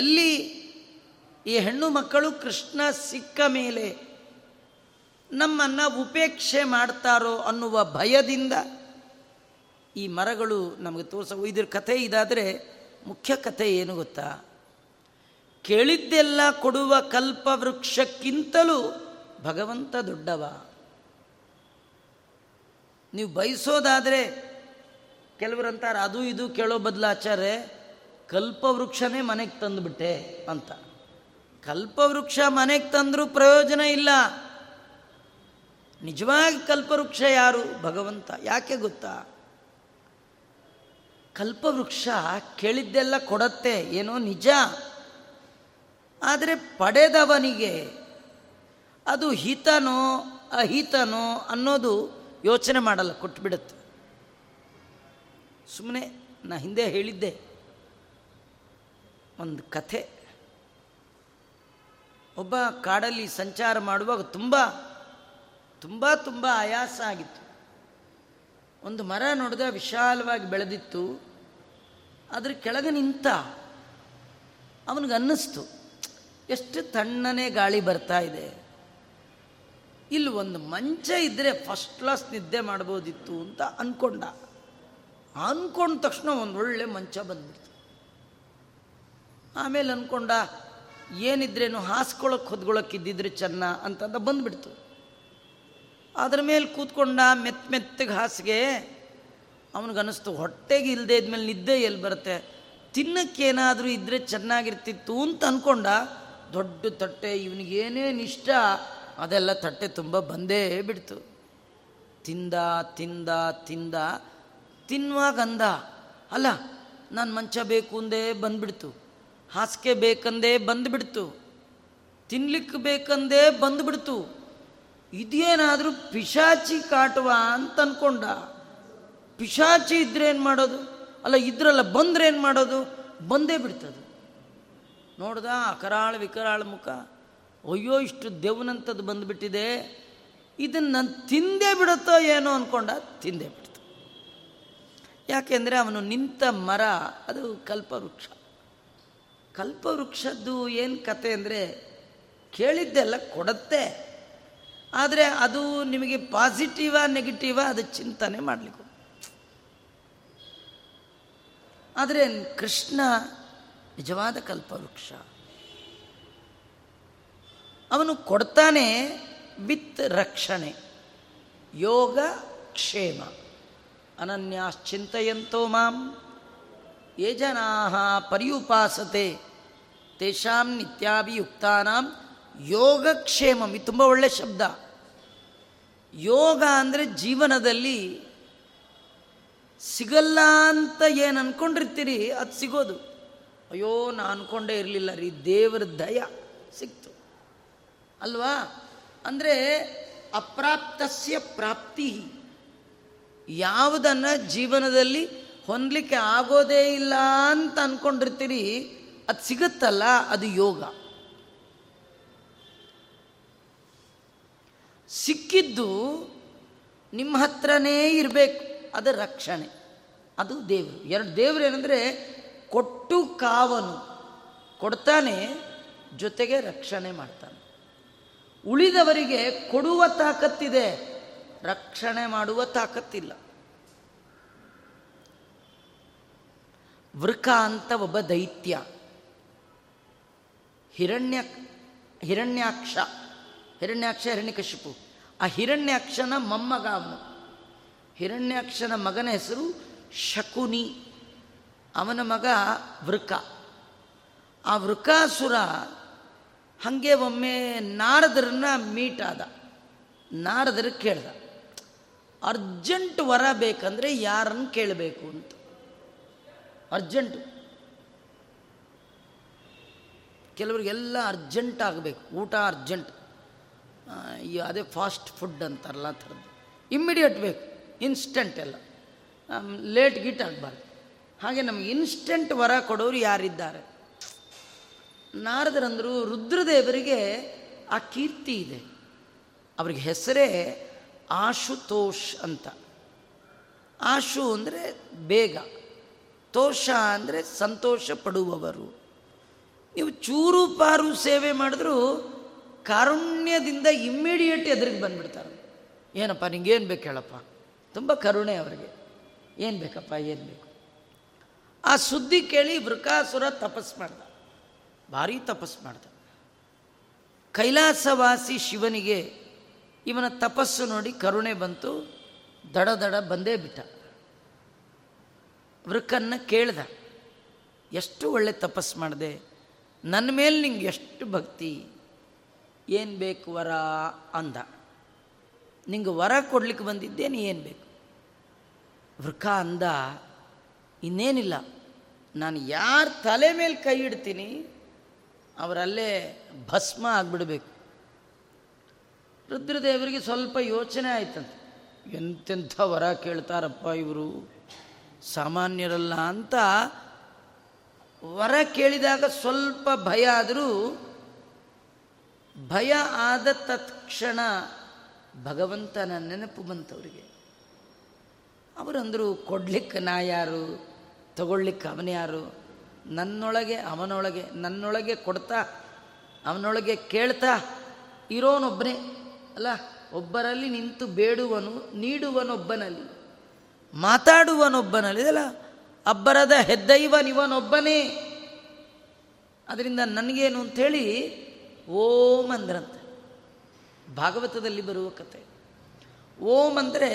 ಎಲ್ಲಿ ಈ ಹೆಣ್ಣು ಮಕ್ಕಳು ಕೃಷ್ಣ ಸಿಕ್ಕ ಮೇಲೆ ನಮ್ಮನ್ನು ಉಪೇಕ್ಷೆ ಮಾಡ್ತಾರೋ ಅನ್ನುವ ಭಯದಿಂದ ಈ ಮರಗಳು ನಮಗೆ ತೋರಿಸೋ. ಇದ್ರ ಕಥೆ ಇದಾದರೆ ಮುಖ್ಯ ಕಥೆ ಏನು ಗೊತ್ತಾ? ಕೇಳಿದ್ದೆಲ್ಲ ಕೊಡುವ ಕಲ್ಪವೃಕ್ಷಕ್ಕಿಂತಲೂ ಭಗವಂತ ದೊಡ್ಡವ. ನೀವು ಬಯಸೋದಾದರೆ, ಕೆಲವರಂತಾರೆ ಅದು ಇದು ಕೇಳೋ ಬದಲಾಚಾರೆ ಕಲ್ಪವೃಕ್ಷನೇ ಮನೆಗೆ ತಂದುಬಿಟ್ಟೆ ಅಂತ. ಕಲ್ಪವೃಕ್ಷ ಮನೆಗೆ ತಂದರೂ ಪ್ರಯೋಜನ ಇಲ್ಲ. ನಿಜವಾಗಿ ಕಲ್ಪವೃಕ್ಷ ಯಾರು? ಭಗವಂತ. ಯಾಕೆ ಗೊತ್ತಾ? ಕಲ್ಪವೃಕ್ಷ ಕೇಳಿದ್ದೆಲ್ಲ ಕೊಡತ್ತೆ, ಏನೋ ನಿಜ. ಆದರೆ ಪಡೆದವನಿಗೆ ಅದು ಹಿತನೋ ಅಹಿತನೋ ಅನ್ನೋದು ಯೋಚನೆ ಮಾಡಲ್ಲ, ಕೊಟ್ಬಿಡುತ್ತೆ ಸುಮ್ಮನೆ. ನಾನು ಹಿಂದೆ ಹೇಳಿದ್ದೆ ಒಂದು ಕಥೆ. ಒಬ್ಬ ಕಾಡಲ್ಲಿ ಸಂಚಾರ ಮಾಡುವಾಗ ತುಂಬ ಆಯಾಸ ಆಗಿತ್ತು. ಒಂದು ಮರ ನೋಡಿದ, ವಿಶಾಲವಾಗಿ ಬೆಳೆದಿತ್ತು. ಅದ್ರ ಕೆಳಗೆ ನಿಂತ. ಅವನಿಗನ್ನಿಸ್ತು, ಎಷ್ಟು ತಣ್ಣನೆ ಗಾಳಿ ಬರ್ತಾ ಇದೆ, ಇಲ್ಲಿ ಒಂದು ಮಂಚ ಇದ್ದರೆ ಫಸ್ಟ್ ಕ್ಲಾಸ್ ನಿದ್ದೆ ಮಾಡ್ಬೋದಿತ್ತು ಅಂತ ಅಂದ್ಕೊಂಡ ತಕ್ಷಣ ಒಂದು ಒಳ್ಳೆ ಮಂಚ ಬಂದ್ಬಿಡ್ತು. ಆಮೇಲೆ ಅಂದ್ಕೊಂಡ, ಏನಿದ್ರೇನು ಹಾಸ್ಕೊಳಕ್ಕೆ ಹೊದ್ಕೊಳಕ್ಕಿದ್ದಿದ್ರೆ ಚೆನ್ನ ಅಂತಂದ ಬಂದುಬಿಡ್ತು. ಅದ್ರ ಮೇಲೆ ಕೂತ್ಕೊಂಡ, ಮೆತ್ತಗೆ ಹಾಸಿಗೆ. ಅವನಿಗನ್ನಿಸ್ತು, ಹೊಟ್ಟೆಗೆ ಇಲ್ಲದೆ ಇದ್ಮೇಲೆ ನಿದ್ದೆ ಎಲ್ಲಿ ಬರುತ್ತೆ, ತಿನ್ನಕ್ಕೇನಾದರೂ ಇದ್ದರೆ ಚೆನ್ನಾಗಿರ್ತಿತ್ತು ಅಂತ ಅಂದ್ಕೊಂಡ. ದೊಡ್ಡ ತಟ್ಟೆ, ಇವನಿಗೇನೇನು ಇಷ್ಟ ಅದೆಲ್ಲ ತಟ್ಟೆ ತುಂಬ ಬಂದೇ ಬಿಡ್ತು. ತಿಂದ ತಿನ್ನುವಾಗಂದ, ಅಲ್ಲ ನಾನು ಮಂಚ ಬೇಕು ಅಂದೇ ಬಂದುಬಿಡ್ತು, ಹಾಸಿಗೆ ಬೇಕಂದೇ ಬಂದುಬಿಡ್ತು, ತಿನ್ಲಿಕ್ಕೆ ಬೇಕಂದೇ ಬಂದುಬಿಡ್ತು, ಇದೇನಾದರೂ ಪಿಶಾಚಿ ಕಾಟುವ ಅಂತ ಅಂದ್ಕೊಂಡ. ಪಿಶಾಚಿ ಇದ್ರೇನು ಮಾಡೋದು, ಅಲ್ಲ ಇದ್ರಲ್ಲ ಬಂದ್ರೇನು ಮಾಡೋದು, ಬಂದೇ ಬಿಡ್ತದೆ. ನೋಡ್ದ ಕರಾಳ ವಿಕರಾಳ ಮುಖ, ಅಯ್ಯೋ ಇಷ್ಟು ದೇವನಂಥದ್ದು ಬಂದುಬಿಟ್ಟಿದೆ, ಇದನ್ನು ನಾನು ತಿಂದೇ ಬಿಡುತ್ತೋ ಏನೋ ಅಂದ್ಕೊಂಡ, ತಿಂದೇ ಬಿಡ್ತು. ಯಾಕೆಂದರೆ ಅವನು ನಿಂತ ಮರ ಅದು ಕಲ್ಪವೃಕ್ಷ. ಕಲ್ಪವೃಕ್ಷದ್ದು ಏನು ಕತೆ ಅಂದರೆ, ಕೇಳಿದ್ದೆಲ್ಲ ಕೊಡುತ್ತೆ, ಆದರೆ ಅದು ನಿಮಗೆ ಪಾಸಿಟಿವಾ ನೆಗೆಟಿವಾ ಅದು ಚಿಂತನೆ ಮಾಡಲಿಕ್ಕೆ. ಆದರೆ ಕೃಷ್ಣ ನಿಜವಾದ ಕಲ್ಪವೃಕ್ಷ. ಅವನು ಕೊಡ್ತಾನೆ ವಿತ್ ರಕ್ಷಣೆ, ಯೋಗ ಕ್ಷೇಮ. ಅನನ್ಯಾಶ್ಚಿಂತೆಯಂತೋ ಮಾಂ ಯೇ ಜನಾಃ ಪರ್ಯುಪಾಸತೆ ತೇಷಾಂ ನಿತ್ಯಾಭಿಯುಕ್ತಾನಾಂ ಯೋಗಕ್ಷೇಮಂ. ಇದು ತುಂಬ ಒಳ್ಳೆಯ ಶಬ್ದ. ಯೋಗ ಅಂದರೆ ಜೀವನದಲ್ಲಿ ಸಿಗಲ್ಲ ಅಂತ ಏನು ಅಂದ್ಕೊಂಡಿರ್ತೀರಿ ಅದು ಸಿಗೋದು. ಅಯ್ಯೋ ನಾನು ಅಂದ್ಕೊಂಡೇ ಇರಲಿಲ್ಲ ರೀ, ದೇವರ ದಯ ಸಿಕ್ತು ಅಲ್ವಾ. ಅಂದರೆ ಅಪ್ರಾಪ್ತಸ್ಯ ಪ್ರಾಪ್ತಿ, ಯಾವುದನ್ನು ಜೀವನದಲ್ಲಿ ಹೊಂದಲಿಕ್ಕೆ ಆಗೋದೇ ಇಲ್ಲ ಅಂತ ಅಂದ್ಕೊಂಡಿರ್ತೀರಿ ಅದು ಸಿಗುತ್ತಲ್ಲ, ಅದು ಯೋಗ. ಸಿಕ್ಕಿದ್ದು ನಿಮ್ಮ ಹತ್ರನೇ ಇರಬೇಕು, ಅದು ರಕ್ಷಣೆ, ಅದು ದೇವರು. ಎರಡು ದೇವರು ಏನಂದರೆ ಕೊಟ್ಟು ಕಾವನು, ಕೊಡ್ತಾನೆ ಜೊತೆಗೆ ರಕ್ಷಣೆ ಮಾಡ್ತಾನೆ. ಉಳಿದವರಿಗೆ ಕೊಡುವ ತಾಕತ್ತಿದೆ, ರಕ್ಷಣೆ ಮಾಡುವ ತಾಕತ್ತಿಲ್ಲ. ವೃಕ ಅಂತ ಒಬ್ಬ ದೈತ್ಯ, ಹಿರಣ್ಯಾಕ್ಷ ಹಿರಣ್ಯಕಶಿಪು. ಆ ಹಿರಣ್ಯಾಕ್ಷನ ಮೊಮ್ಮಗ ಅವನು. ಹಿರಣ್ಯಾಕ್ಷನ ಮಗನ ಹೆಸರು ಶಕುನಿ, ಅವನ ಮಗ ವೃಕ. ಆ ವೃಕಾಸುರ ಹಾಗೆ ಒಮ್ಮೆ ನಾರದರನ್ನ ಮೀಟ್ ಆದ. ನಾರದರು ಕೇಳ್ದ, ಅರ್ಜೆಂಟ್ ವರ ಬೇಕಂದರೆ ಯಾರನ್ನು ಕೇಳಬೇಕು ಅಂತ. ಅರ್ಜೆಂಟು, ಕೆಲವರಿಗೆಲ್ಲ ಅರ್ಜೆಂಟ್ ಆಗಬೇಕು, ಊಟ ಅರ್ಜೆಂಟ್, ಅದೇ ಫಾಸ್ಟ್ ಫುಡ್ ಅಂತಾರಲ್ಲ ಆ ಥರದ್ದು, ಇಮ್ಮಿಡಿಯೇಟ್ ಬೇಕು, ಇನ್ಸ್ಟೆಂಟ್ ಎಲ್ಲ, ಲೇಟ್ ಗೀಟ್ ಆಗಬಾರ್ದು. ಹಾಗೆ ನಮಗೆ ಇನ್ಸ್ಟೆಂಟ್ ವರ ಕೊಡೋರು ಯಾರಿದ್ದಾರೆ? ನಾರದರಂದರು ರುದ್ರದೇವರಿಗೆ ಆ ಕೀರ್ತಿ ಇದೆ, ಅವ್ರಿಗೆ ಹೆಸರೇ ಆಶುತೋಷ್ ಅಂತ. ಆಶು ಅಂದರೆ ಬೇಗ, ತೋಷ ಅಂದರೆ ಸಂತೋಷ ಪಡುವವರು. ನೀವು ಚೂರು ಪಾರು ಸೇವೆ ಮಾಡಿದ್ರೂ ಕಾರುಣ್ಯದಿಂದ ಇಮ್ಮಿಡಿಯೇಟ್ ಎದುರಿಗೆ ಬಂದುಬಿಡ್ತಾರೆ. ಏನಪ್ಪ ನಿಂಗೇನು ಬೇಕು ಹೇಳಪ್ಪ, ತುಂಬ ಕರುಣೆ ಅವರಿಗೆ. ಏನು ಬೇಕಪ್ಪ, ಏನು ಬೇಕು? ಆ ಸುದ್ದಿ ಕೇಳಿ ವೃಕಾಸುರ ತಪಸ್ಸು ಮಾಡ್ದ, ಭಾರೀ ತಪಸ್ಸು ಮಾಡ್ದ. ಕೈಲಾಸವಾಸಿ ಶಿವನಿಗೆ ಇವನ ತಪಸ್ಸು ನೋಡಿ ಕರುಣೆ ಬಂತು, ದಡ ದಡ ಬಂದೇ ಬಿಟ್ಟ. ವೃಕನ್ನು ಕೇಳ್ದ, ಎಷ್ಟು ಒಳ್ಳೆ ತಪಸ್ಸು ಮಾಡಿದೆ, ನನ್ನ ಮೇಲೆ ನಿಂಗೆ ಎಷ್ಟು ಭಕ್ತಿ, ಏನು ಬೇಕು ವರ ಅಂದ. ನಿಂಗೆ ವರ ಕೊಡ್ಲಿಕ್ಕೆ ಬಂದಿದ್ದೇನೆ, ಏನು ಬೇಕು? ವೃಕ ಅಂದ, ಇನ್ನೇನಿಲ್ಲ, ನಾನು ಯಾರ ತಲೆ ಮೇಲೆ ಕೈ ಇಡ್ತೀನಿ ಅವರಲ್ಲೇ ಭಸ್ಮ ಆಗಿಬಿಡಬೇಕು. ರುದ್ರದೇವರಿಗೆ ಸ್ವಲ್ಪ ಯೋಚನೆ ಆಯ್ತಂತೆ, ಎಂತೆಂಥ ವರ ಕೇಳ್ತಾರಪ್ಪ ಇವರು, ಸಾಮಾನ್ಯರಲ್ಲ ಅಂತ. ವರ ಕೇಳಿದಾಗ ಸ್ವಲ್ಪ ಭಯ ಆದರೂ, ಭಯ ಆದ ತಕ್ಷಣ ಭಗವಂತನ ನೆನಪು ಬಂತವರಿಗೆ. ಅವರಂದರು, ಕೊಡ್ಲಿಕ್ಕೆ ನಾ ಯಾರು, ತಗೊಳ್ಲಿಕ್ಕೆ ಅವನ್ಯಾರು, ನನ್ನೊಳಗೆ ಅವನೊಳಗೆ, ನನ್ನೊಳಗೆ ಕೊಡ್ತಾ ಅವನೊಳಗೆ ಕೇಳ್ತಾ ಇರೋನೊಬ್ಬನೇ ಅಲ್ಲ, ಒಬ್ಬರಲ್ಲಿ ನಿಂತು ಬೇಡುವನು, ನೀಡುವನೊಬ್ಬನಲ್ಲಿ, ಮಾತಾಡುವನೊಬ್ಬನಲ್ಲಿ ಅಲ್ಲ, ಅಬ್ಬರದ ಹೆದ್ದೈವನಿವನೊಬ್ಬನೇ, ಅದರಿಂದ ನನಗೇನು ಅಂಥೇಳಿ ಓಂ ಅಂದ್ರಂತೆ. ಭಾಗವತದಲ್ಲಿ ಬರುವ ಕತೆ. ಓಂ ಅಂದರೆ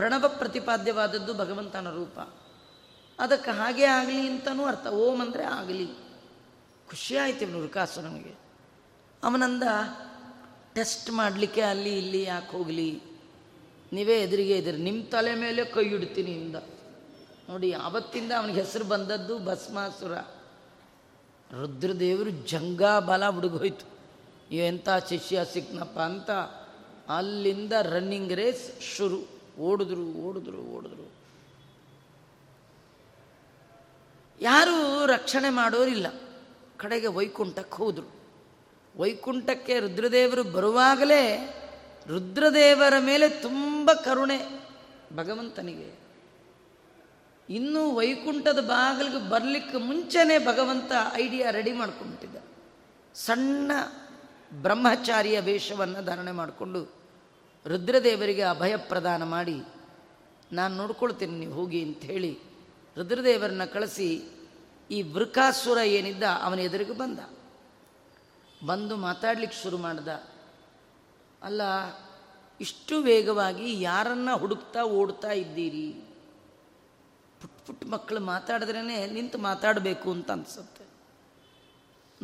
ಪ್ರಣವ ಪ್ರತಿಪಾದ್ಯವಾದದ್ದು ಭಗವಂತನ ರೂಪ, ಅದಕ್ಕೆ ಹಾಗೆ ಆಗಲಿ ಅಂತಲೂ ಅರ್ಥ. ಓಂ ಅಂದರೆ ಆಗಲಿ. ಖುಷಿಯಾಯಿತು ಇವನು ವೃಕಾಸುರನಿಗೆ. ಅವನಂದ, ಟೆಸ್ಟ್ ಮಾಡಲಿಕ್ಕೆ ಅಲ್ಲಿ ಇಲ್ಲಿ ಯಾಕೆ ಹೋಗಲಿ, ನೀವೇ ಎದುರಿಗೆ ಇದ್ದೀರಿ, ನಿಮ್ಮ ತಲೆ ಮೇಲೆ ಕೈ ಇಡ್ತೀನಿ ಇಂದ. ನೋಡಿ, ಆವತ್ತಿಂದ ಅವನಿಗೆ ಹೆಸರು ಬಂದದ್ದು ಭಸ್ಮಾಸುರ. ರುದ್ರದೇವರು ಜಂಗಾ ಬಲ ಹುಡುಗೋಯ್ತು, ಎಂಥ ಶಿಷ್ಯ ಸಿಕ್ನಪ್ಪ ಅಂತ. ಅಲ್ಲಿಂದ ರನ್ನಿಂಗ್ ರೇಸ್ ಶುರು. ಓಡಿದ್ರು ಯಾರೂ ರಕ್ಷಣೆ ಮಾಡೋರಿಲ್ಲ. ಕಡೆಗೆ ವೈಕುಂಠಕ್ಕೆ ಹೋದರು. ವೈಕುಂಠಕ್ಕೆ ರುದ್ರದೇವರು ಬರುವಾಗಲೇ ರುದ್ರದೇವರ ಮೇಲೆ ತುಂಬ ಕರುಣೆ ಭಗವಂತನಿಗೆ. ಇನ್ನೂ ವೈಕುಂಠದ ಬಾಗಿಲಿಗೆ ಬರಲಿಕ್ಕೆ ಮುಂಚೆನೇ ಭಗವಂತ ಐಡಿಯಾ ರೆಡಿ ಮಾಡಿಕೊಂಡಿದ್ದ. ಸಣ್ಣ ಬ್ರಹ್ಮಚಾರಿಯ ವೇಷವನ್ನು ಧಾರಣೆ ಮಾಡಿಕೊಂಡು ರುದ್ರದೇವರಿಗೆ ಅಭಯ ಪ್ರದಾನ ಮಾಡಿ, ನಾನು ನೋಡ್ಕೊಳ್ತೀನಿ ನೀವು ಹೋಗಿ ಅಂಥೇಳಿ ರುದ್ರದೇವರನ್ನ ಕಳಿಸಿ ಈ ವೃಕಾಸುರ ಏನಿದ್ದ ಅವನ ಎದುರಿಗೆ ಬಂದು ಮಾತಾಡ್ಲಿಕ್ಕೆ ಶುರು ಮಾಡ್ದ. ಅಲ್ಲ, ಇಷ್ಟು ವೇಗವಾಗಿ ಯಾರನ್ನು ಹುಡುಕ್ತಾ ಓಡ್ತಾ ಇದ್ದೀರಿ? ಪುಟ್ಟ ಪುಟ್ಟ ಮಕ್ಕಳು ಮಾತಾಡಿದ್ರೇ ನಿಂತು ಮಾತಾಡಬೇಕು ಅಂತ ಅನಿಸುತ್ತೆ.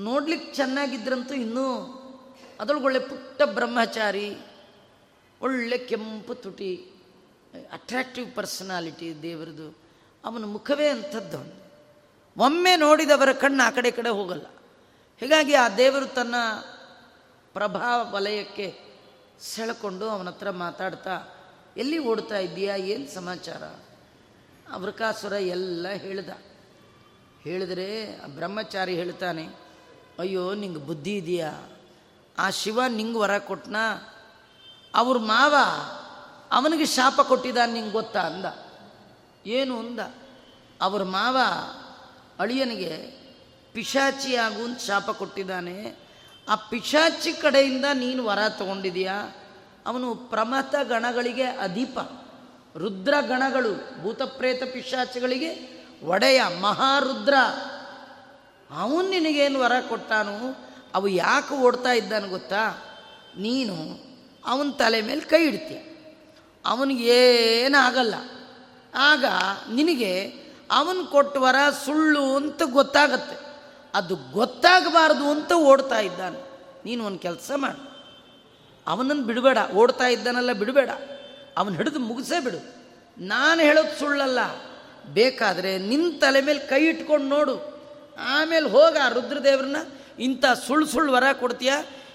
ನೋಡ್ಲಿಕ್ಕೆ ಚೆನ್ನಾಗಿದ್ರಂತೂ ಇನ್ನೂ ಅದರೊಳಗೊಳ್ಳೆ ಪುಟ್ಟ ಬ್ರಹ್ಮಚಾರಿ, ಒಳ್ಳೆ ಕೆಂಪು ತುಟಿ, ಅಟ್ರಾಕ್ಟಿವ್ ಪರ್ಸನಾಲಿಟಿ ದೇವರದು. ಅವನ ಮುಖವೇ ಅಂಥದ್ದು. ಒಮ್ಮೆ ನೋಡಿದವರ ಕಣ್ಣು ಆ ಕಡೆ ಕಡೆ ಹೋಗಲ್ಲ. ಹೀಗಾಗಿ ಆ ದೇವರು ತನ್ನ ಪ್ರಭಾವ ವಲಯಕ್ಕೆ ಸೆಳೆಕೊಂಡು ಅವನ ಹತ್ರ ಮಾತಾಡ್ತಾ, ಎಲ್ಲಿ ಓಡ್ತಾ ಇದ್ದೀಯಾ, ಏನು ಸಮಾಚಾರ? ವೃಕಾಸುರ ಎಲ್ಲ ಹೇಳ್ದ. ಹೇಳಿದರೆ ಬ್ರಹ್ಮಚಾರಿ ಹೇಳ್ತಾನೆ, ಅಯ್ಯೋ ನಿಂಗೆ ಬುದ್ಧಿ ಇದೆಯಾ? ಆ ಶಿವ ನಿಂಗೆ ವರ ಕೊಟ್ಟನ, ಅವ್ರ ಮಾವ ಅವನಿಗೆ ಶಾಪ ಕೊಟ್ಟಿದ್ದಾನೆ, ನಿಂಗೆ ಗೊತ್ತಾ ಅಂದ. ಏನು ಅಂದ? ಅವ್ರ ಮಾವ ಅಳಿಯನಿಗೆ ಪಿಶಾಚಿ ಆಗುವಂತ ಶಾಪ ಕೊಟ್ಟಿದ್ದಾನೆ, ಆ ಪಿಶಾಚಿ ಕಡೆಯಿಂದ ನೀನು ವರ ತಗೊಂಡಿದೀಯಾ. ಅವನು ಪ್ರಮಥ ಗಣಗಳಿಗೆ ಅಧಿಪ, ರುದ್ರಗಣಗಳು ಭೂತಪ್ರೇತ ಪಿಶಾಚಿಗಳಿಗೆ ಒಡೆಯ, ಮಹಾರುದ್ರ. ಅವನು ನಿನಗೇನು ವರ ಕೊಟ್ಟಾನು, ಅವು ಯಾಕೆ ಓಡ್ತಾ ಇದ್ದಾನು ಗೊತ್ತಾ? ನೀನು ಅವನ ತಲೆ ಮೇಲೆ ಕೈ ಇಡ್ತೀಯ, ಅವನಿಗೇನಾಗಲ್ಲ. ಆಗ ನಿನಗೆ ಅವನು ಕೊಟ್ಟ ವರ ಸುಳ್ಳು ಅಂತ ಗೊತ್ತಾಗತ್ತೆ, ಅದು ಗೊತ್ತಾಗಬಾರ್ದು ಅಂತ ಓಡ್ತಾ ಇದ್ದಾನೆ. ನೀನು ಒಂದು ಕೆಲಸ ಮಾಡು, ಅವನನ್ನು ಬಿಡಬೇಡ, ಓಡ್ತಾ ಇದ್ದಾನಲ್ಲ ಬಿಡಬೇಡ, ಅವನು ಹಿಡಿದು ಮುಗಿಸೇ ಬಿಡು. ನಾನು ಹೇಳೋದು ಸುಳ್ಳಲ್ಲ, ಬೇಕಾದರೆ ನಿನ್ನ ತಲೆ ಮೇಲೆ ಕೈ ಇಟ್ಕೊಂಡು ನೋಡು, ಆಮೇಲೆ ಹೋಗ ರುದ್ರದೇವ್ರನ್ನ, ಇಂಥ ಸುಳ್ಳು ವರ ಕೊಡ್ತೀಯ,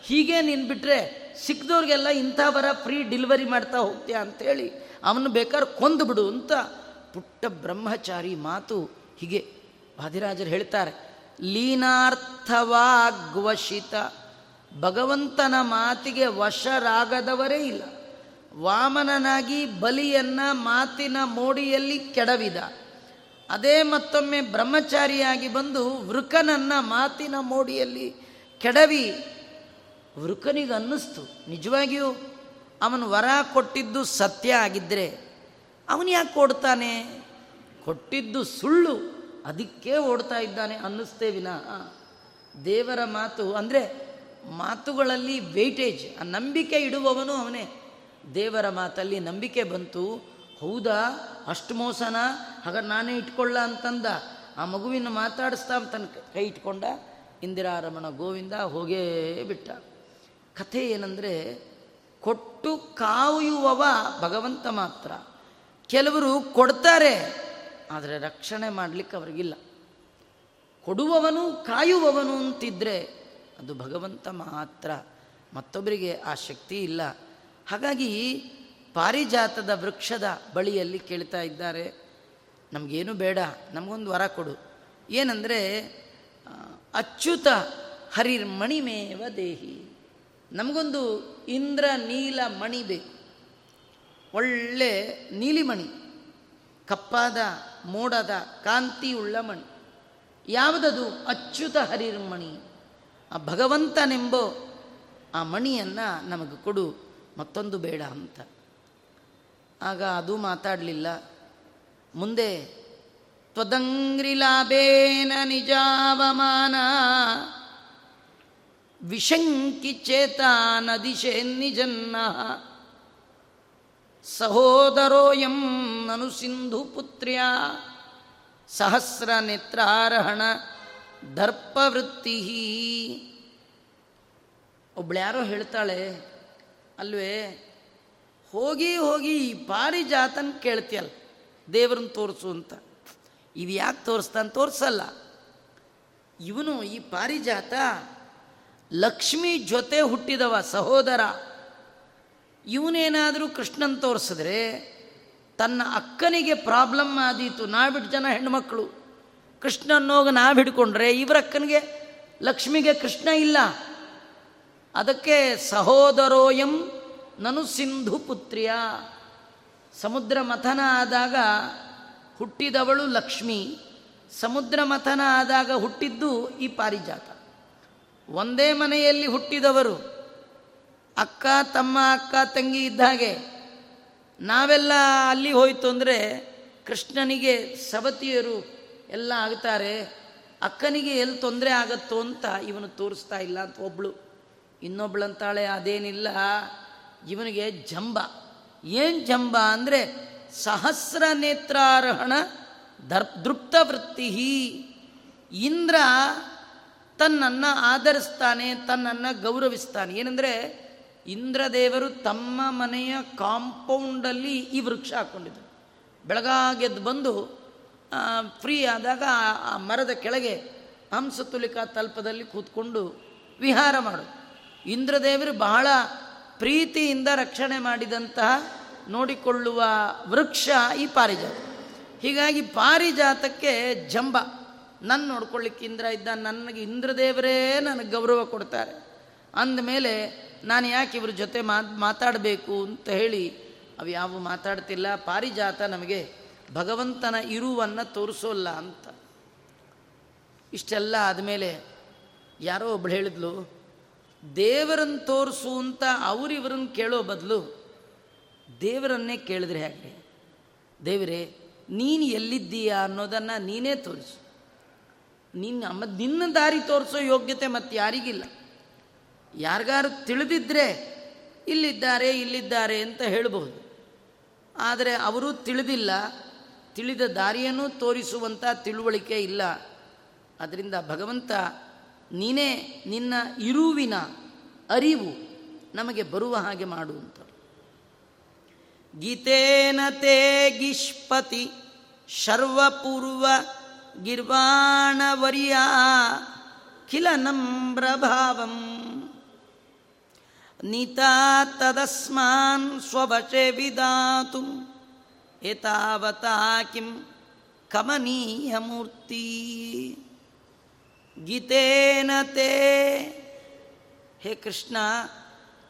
ಹೀಗೆ ನೀನು ಬಿಟ್ಟರೆ ಸಿಕ್ಕದವ್ರಿಗೆಲ್ಲ ಇಂಥ ವರ ಫ್ರೀ ಡೆಲಿವರಿ ಮಾಡ್ತಾ ಹೋಗ್ತೀಯ ಅಂಥೇಳಿ ಅವನು ಬೇಕಾದ್ರೆ ಕೊಂದು ಬಿಡು ಅಂತ ಪುಟ್ಟ ಬ್ರಹ್ಮಚಾರಿ ಮಾತು. ಹೀಗೆ ವಾದಿರಾಜರು ಹೇಳ್ತಾರೆ, ಲೀನಾರ್ಥವಾಗ್ವಶಿತ, ಭಗವಂತನ ಮಾತಿಗೆ ವಶರಾಗದವರೇ ಇಲ್ಲ. ವಾಮನನಾಗಿ ಬಲಿಯನ್ನು ಮಾತಿನ ಮೋಡಿಯಲ್ಲಿ ಕೆಡವಿದ. ಅದೇ ಮತ್ತೊಮ್ಮೆ ಬ್ರಹ್ಮಚಾರಿಯಾಗಿ ಬಂದು ವೃಕನನ್ನು ಮಾತಿನ ಮೋಡಿಯಲ್ಲಿ ಕೆಡವಿ, ವೃಕನಿಗೆ ಅನ್ನಿಸ್ತು ನಿಜವಾಗಿಯೂ ಅವನು ವರ ಕೊಟ್ಟಿದ್ದು ಸತ್ಯ ಆಗಿದ್ದರೆ ಅವನು ಯಾಕೆ ಓಡ್ತಾನೆ? ಕೊಟ್ಟಿದ್ದು ಸುಳ್ಳು, ಅದಕ್ಕೆ ಓಡ್ತಾ ಇದ್ದಾನೆ ಅನ್ನಿಸ್ತೇ ವಿನಃ ದೇವರ ಮಾತು ಅಂದರೆ ಮಾತುಗಳಲ್ಲಿ ವೆಯ್ಟೇಜ್, ಆ ನಂಬಿಕೆ ಇಡುವವನು ಅವನೇ. ದೇವರ ಮಾತಲ್ಲಿ ನಂಬಿಕೆ ಬಂತು, ಹೌದಾ ಅಷ್ಟು ಮೋಸನ, ಹಾಗಾದ್ರೆ ನಾನೇ ಇಟ್ಕೊಳ್ಳ ಅಂತಂದ. ಆ ಮಗುವಿನ ಮಾತಾಡಿಸ್ತಾ ತನ್ನ ಕೈ ಇಟ್ಕೊಂಡ. ಇಂದಿರಾರಮಣ ಗೋವಿಂದ ಹೋಗೇ ಬಿಟ್ಟ. ಕಥೆ ಏನಂದರೆ, ಕೊಟ್ಟು ಕಾಯುವವ ಭಗವಂತ ಮಾತ್ರ. ಕೆಲವರು ಕೊಡ್ತಾರೆ, ಆದರೆ ರಕ್ಷಣೆ ಮಾಡಲಿಕ್ಕೆ ಅವರಿಗಿಲ್ಲ. ಕೊಡುವವನು ಕಾಯುವವನು ಅಂತಿದ್ದರೆ ಅದು ಭಗವಂತ ಮಾತ್ರ, ಮತ್ತೊಬ್ಬರಿಗೆ ಆ ಶಕ್ತಿ ಇಲ್ಲ. ಹಾಗಾಗಿ ಪಾರಿಜಾತದ ವೃಕ್ಷದ ಬಳಿಯಲ್ಲಿ ಕೇಳ್ತಾ ಇದ್ದಾರೆ, ನಮಗೇನು ಬೇಡ, ನಮಗೊಂದು ವರ ಕೊಡು. ಏನಂದರೆ, ಅಚ್ಯುತ ಹರಿರ್ ಮಣಿಮೇವ ದೇಹಿ, ನಮಗೊಂದು ಇಂದ್ರ ನೀಲ ಮಣಿ ಬೇಕು, ಒಳ್ಳೆ ನೀಲಿಮಣಿ, ಕಪ್ಪಾದ ಮೋಡದ ಕಾಂತಿಯುಳ್ಳ ಮಣಿ. ಯಾವುದದು? ಅಚ್ಯುತ ಹರಿರ್ಮಣಿ, ಆ ಭಗವಂತನೆಂಬೋ ಆ ಮಣಿಯನ್ನು ನಮಗೆ ಕೊಡು, ಮತ್ತೊಂದು ಬೇಡ ಅಂತ. ಆಗ ಅದು ಮಾತಾಡಲಿಲ್ಲ. ಮುಂದೆ ತ್ವದಂಗ್ರಿ ಲಾಭೇನ ನಿಜಾವಮಾನ ವಿಶಂಕಿ ಚೇತಾನ ದಿಶೆ ನಿಜನ್ನ ಸಹೋದರೋಯಂ ನನು ಸಿಂಧು ಪುತ್ರ್ಯ ಸಹಸ್ರ ನೇತ್ರಾರಹಣ ದರ್ಪವೃತ್ತಿ. ಒಬ್ಳ್ಯಾರೋ ಹೇಳ್ತಾಳೆ, ಅಲ್ವೇ ಹೋಗಿ ಹೋಗಿ ಈ ಪಾರಿಜಾತನ ಕೇಳ್ತಿಯಲ್ಲ, ದೇವ್ರನ್ನ ತೋರಿಸು ಅಂತ. ಇವು ಯಾಕೆ ತೋರಿಸ್ತಾನೆ? ತೋರಿಸಲ್ಲ ಇವನು. ಈ ಪಾರಿಜಾತ ಲಕ್ಷ್ಮಿ ಜೊತೆ ಹುಟ್ಟಿದವ, ಸಹೋದರ. ಇವನೇನಾದರೂ ಕೃಷ್ಣನ ತೋರಿಸಿದ್ರೆ ತನ್ನ ಅಕ್ಕನಿಗೆ ಪ್ರಾಬ್ಲಮ್ ಆದೀತು, 4 ಜನ ಹೆಣ್ಮಕ್ಕಳು, ಕೃಷ್ಣ ಅನ್ನೋಗ ನಾವು ಹಿಡ್ಕೊಂಡ್ರೆ ಇವರಕ್ಕನಿಗೆ ಲಕ್ಷ್ಮಿಗೆ ಕೃಷ್ಣ ಇಲ್ಲ. ಅದಕ್ಕೆ ಸಹೋದರೋಯಂ ನನು ಸಿಂಧು ಪುತ್ರಿಯ, ಸಮುದ್ರ ಮಥನ ಆದಾಗ ಹುಟ್ಟಿದವಳು ಲಕ್ಷ್ಮಿ, ಸಮುದ್ರ ಮಥನ ಆದಾಗ ಹುಟ್ಟಿದ್ದು ಈ ಪಾರಿಜಾತ. ಒಂದೇ ಮನೆಯಲ್ಲಿ ಹುಟ್ಟಿದವರು, ಅಕ್ಕ ತಮ್ಮ ಅಕ್ಕ ತಂಗಿ ಇದ್ದಾಗೆ. ನಾವೆಲ್ಲ ಅಲ್ಲಿ ಹೋಯಿತು ಅಂದರೆ ಕೃಷ್ಣನಿಗೆ ಸವತಿಯರು ಎಲ್ಲ ಆಗ್ತಾರೆ, ಅಕ್ಕನಿಗೆ ಎಲ್ಲಿ ತೊಂದರೆ ಆಗತ್ತೋ ಅಂತ ಇವನು ತೋರಿಸ್ತಾ ಇಲ್ಲ ಅಂತ ಒಬ್ಬಳು. ಇನ್ನೊಬ್ಳಂತಾಳೆ ಅದೇನಿಲ್ಲ ಇವನಿಗೆ ಜಂಬ. ಏನು ಜಂಬ ಅಂದರೆ ಸಹಸ್ರ ನೇತ್ರಾರೋಹಣ ದೃಪ್ತ ವೃತ್ತಿ. ಇಂದ್ರ ತನ್ನನ್ನು ಆಧರಿಸ್ತಾನೆ, ತನ್ನನ್ನು ಗೌರವಿಸ್ತಾನೆ. ಏನಂದರೆ ಇಂದ್ರದೇವರು ತಮ್ಮ ಮನೆಯ ಕಾಂಪೌಂಡಲ್ಲಿ ಈ ವೃಕ್ಷ ಹಾಕ್ಕೊಂಡಿದ್ರು. ಬೆಳಗಾಗೆದ್ದು ಬಂದು ಫ್ರೀ ಆದಾಗ ಆ ಮರದ ಕೆಳಗೆ ಹಂಸತುಲಿಕಾ ತಲ್ಪದಲ್ಲಿ ಕೂತ್ಕೊಂಡು ವಿಹಾರ ಮಾಡೋದು. ಇಂದ್ರದೇವರು ಬಹಳ ಪ್ರೀತಿಯಿಂದ ರಕ್ಷಣೆ ಮಾಡಿದಂತಹ ನೋಡಿಕೊಳ್ಳುವ ವೃಕ್ಷ ಈ ಪಾರಿಜಾತ. ಹೀಗಾಗಿ ಪಾರಿಜಾತಕ್ಕೆ ಜಂಬ, ನನ್ನ ನೋಡ್ಕೊಳ್ಳಿಕ್ಕೆ ಇಂದ್ರ ಇದ್ದ, ನನಗೆ ಇಂದ್ರದೇವರೇ ನನಗೆ ಗೌರವ ಕೊಡ್ತಾರೆ ಅಂದಮೇಲೆ ನಾನು ಯಾಕೆ ಇವ್ರ ಜೊತೆ ಮಾತಾಡಬೇಕು ಅಂತ ಹೇಳಿ ಅವು ಯಾವ ಮಾತಾಡ್ತಿಲ್ಲ. ಪಾರಿಜಾತ ನಮಗೆ ಭಗವಂತನ ಇರುವನ್ನು ತೋರಿಸೋಲ್ಲ ಅಂತ. ಇಷ್ಟೆಲ್ಲ ಆದಮೇಲೆ ಯಾರೋ ಒಬ್ಳು ಹೇಳಿದ್ಲು, ದೇವರನ್ನು ತೋರಿಸು ಅಂತ ಅವರಿವ್ರನ್ನ ಕೇಳೋ ಬದಲು ದೇವರನ್ನೇ ಕೇಳಿದ್ರೆ ಹೇಗೆ? ದೇವರೇ ನೀನು ಎಲ್ಲಿದ್ದೀಯಾ ಅನ್ನೋದನ್ನು ನೀನೇ ತೋರಿಸು, ನಿನ್ನ ದಾರಿ ತೋರಿಸೋ ಯೋಗ್ಯತೆ ಮತ್ತು ಯಾರಿಗಿಲ್ಲ. ಯಾರಿಗಾರು ತಿಳಿದಿದ್ದರೆ ಇಲ್ಲಿದ್ದಾರೆ ಇಲ್ಲಿದ್ದಾರೆ ಅಂತ ಹೇಳ್ಬೋದು, ಆದರೆ ಅವರು ತಿಳಿದಿಲ್ಲ, ತಿಳಿದ ದಾರಿಯನ್ನು ತೋರಿಸುವಂಥ ತಿಳುವಳಿಕೆ ಇಲ್ಲ. ಅದರಿಂದ ಭಗವಂತ ನೀನೇ ನಿನ್ನ ಇರುವಿನ ಅರಿವು ನಮಗೆ ಬರುವ ಹಾಗೆ ಮಾಡುವಂಥ. ಗೀತೇನ ತೇ ಗಿಷ್ಪತಿ ಸರ್ವಪೂರ್ವ ಗಿರ್ವಾಣವರ್ಯ ಖಿಲ ನಮ್ರಭಾವಂ ನೀತಾ ತದಸ್ಮಾನ್ ಸ್ವವಶೆ ವಿದಾತು ಏತಾವತಾ ಕಿಂ ಕಮನೀಯ ಮೂರ್ತಿ. ಗೀತೇನ ತೇ, ಹೇ ಕೃಷ್ಣ,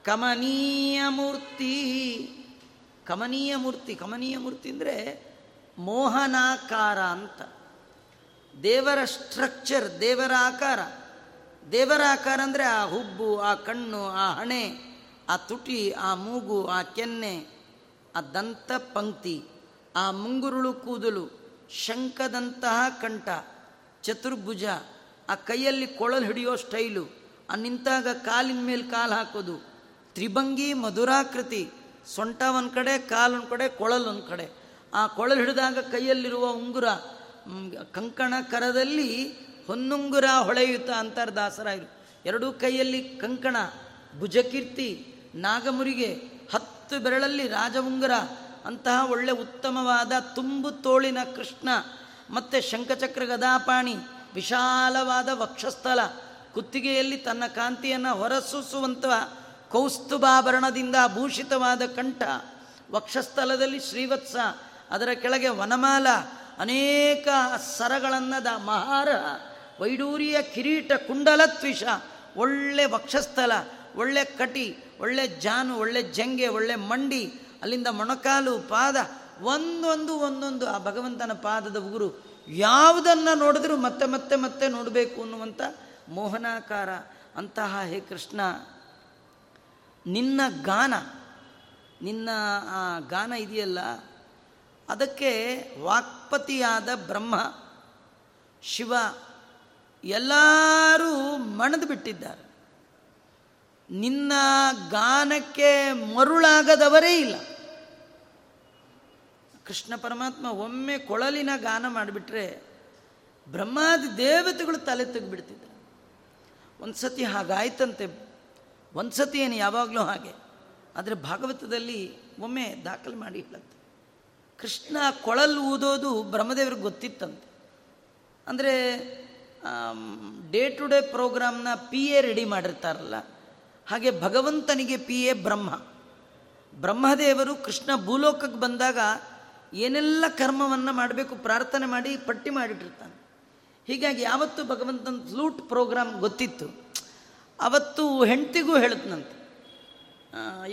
ಕಮನೀಯ ಮೂರ್ತಿ. ಕಮನೀಯ ಮೂರ್ತಿ, ಕಮನೀಯ ಮೂರ್ತಿ ಅಂದರೆ ಮೋಹನಾಕಾರ ಅಂತ. ದೇವರ ಸ್ಟ್ರಕ್ಚರ್, ದೇವರ ಆಕಾರ. ದೇವರ ಆಕಾರ ಅಂದರೆ ಆ ಹುಬ್ಬು, ಆ ಕಣ್ಣು, ಆ ಹಣೆ, ಆ ತುಟಿ, ಆ ಮೂಗು, ಆ ಕೆನ್ನೆ, ಆ ದಂತ ಪಂಕ್ತಿ, ಆ ಮುಂಗುರುಳು ಕೂದಲು, ಶಂಖದಂತಹ ಕಂಠ, ಚತುರ್ಭುಜ, ಆ ಕೈಯಲ್ಲಿ ಕೊಳಲು ಹಿಡಿಯೋ ಸ್ಟೈಲು, ಆ ನಿಂತಾಗ ಕಾಲಿನ ಮೇಲೆ ಕಾಲು ಹಾಕೋದು, ತ್ರಿಭಂಗಿ ಮಧುರಾಕೃತಿ, ಸೊಂಟ ಒಂದು ಕಡೆ, ಕಾಲೊಂದು ಕಡೆ, ಕೊಳಲು ಒಂದು ಕಡೆ, ಆ ಕೊಳಲು ಹಿಡಿದಾಗ ಕೈಯಲ್ಲಿರುವ ಉಂಗುರ, ಕಂಕಣ ಕರದಲ್ಲಿ ಹೊನ್ನುಂಗುರ ಹೊಳೆಯುತ್ತ ಅಂತಾರೆ ದಾಸರಾಯರು. ಎರಡೂ ಕೈಯಲ್ಲಿ ಕಂಕಣ, ಭುಜಕೀರ್ತಿ, ನಾಗಮುರಿಗೆ, 10 ಬೆರಳಲ್ಲಿ ರಾಜ ಉಂಗುರ, ಅಂತಹ ಒಳ್ಳೆ ಉತ್ತಮವಾದ ತುಂಬು ತೋಳಿನ ಕೃಷ್ಣ, ಮತ್ತು ಶಂಖಚಕ್ರ ಗದಾಪಾಣಿ, ವಿಶಾಲವಾದ ವಕ್ಷಸ್ಥಲ, ಕುತ್ತಿಗೆಯಲ್ಲಿ ತನ್ನ ಕಾಂತಿಯನ್ನು ಹೊರಸೂಸುವಂಥ ಕೌಸ್ತುಭಾಭರಣದಿಂದ ಭೂಷಿತವಾದ ಕಂಠ, ವಕ್ಷಸ್ಥಲದಲ್ಲಿ ಶ್ರೀವತ್ಸ, ಅದರ ಕೆಳಗೆ ವನಮಾಲ, ಅನೇಕ ಸರಗಳನ್ನದ ಮಹಾರ, ವೈಡೂರಿಯ ಕಿರೀಟ, ಕುಂಡಲತ್ವಿಷ, ಒಳ್ಳೆ ವಕ್ಷಸ್ಥಲ, ಒಳ್ಳೆ ಕಟಿ, ಒಳ್ಳೆ ಜಾನು, ಒಳ್ಳೆ ಜಂಗೆ, ಒಳ್ಳೆ ಮಂಡಿ, ಅಲ್ಲಿಂದ ಮೊಣಕಾಲು, ಪಾದ, ಒಂದೊಂದು ಒಂದೊಂದು ಆ ಭಗವಂತನ ಪಾದದ ಉಗುರು, ಯಾವುದನ್ನು ನೋಡಿದ್ರೂ ಮತ್ತೆ ಮತ್ತೆ ಮತ್ತೆ ನೋಡಬೇಕು ಅನ್ನುವಂಥ ಮೋಹನಾಕಾರ. ಅಂತಹ ಹೇ ಕೃಷ್ಣ, ನಿನ್ನ ಗಾನ ಇದೆಯಲ್ಲ, ಅದಕ್ಕೆ ವಾಕ್ಪತಿಯಾದ ಬ್ರಹ್ಮ, ಶಿವ ಎಲ್ಲರೂ ಮಣದು ಬಿಟ್ಟಿದ್ದಾರೆ. ನಿನ್ನ ಗಾನಕ್ಕೆ ಮರುಳಾಗದವರೇ ಇಲ್ಲ. ಕೃಷ್ಣ ಪರಮಾತ್ಮ ಒಮ್ಮೆ ಕೊಳಲಿನ ಗಾನ ಮಾಡಿಬಿಟ್ರೆ ಬ್ರಹ್ಮಾದಿ ದೇವತೆಗಳು ತಲೆ ತೆಗೆದುಬಿಡ್ತಿದ್ರು. ಒಂದು ಸತಿ ಹಾಗಾಯ್ತಂತೆ, ಒಂದು ಸತಿ ಏನು ಯಾವಾಗಲೂ ಹಾಗೆ, ಆದರೆ ಭಾಗವತದಲ್ಲಿ ಒಮ್ಮೆ ದಾಖಲು ಮಾಡಿ ಹೇಳುತ್ತೆ. ಕೃಷ್ಣ ಕೊಳಲು ಊದೋದು ಬ್ರಹ್ಮದೇವ್ರಿಗೆ ಗೊತ್ತಿತ್ತಂತೆ. ಅಂದರೆ ಡೇ ಟು ಡೇ ಪ್ರೋಗ್ರಾಮ್ನ PA ರೆಡಿ ಮಾಡಿರ್ತಾರಲ್ಲ ಹಾಗೆ ಭಗವಂತನಿಗೆ PA ಬ್ರಹ್ಮ. ಬ್ರಹ್ಮದೇವರು ಕೃಷ್ಣ ಭೂಲೋಕಕ್ಕೆ ಬಂದಾಗ ಏನೆಲ್ಲ ಕರ್ಮವನ್ನು ಮಾಡಬೇಕು ಪ್ರಾರ್ಥನೆ ಮಾಡಿ ಪಟ್ಟಿ ಮಾಡಿಟ್ಟಿರ್ತಾನೆ. ಹೀಗಾಗಿ ಯಾವತ್ತು ಭಗವಂತನ ಫ್ಲೂಟ್ ಪ್ರೋಗ್ರಾಮ್ ಗೊತ್ತಿತ್ತು ಅವತ್ತು ಹೆಂಡ್ತಿಗೂ ಹೇಳುತ್ತಂತೆ,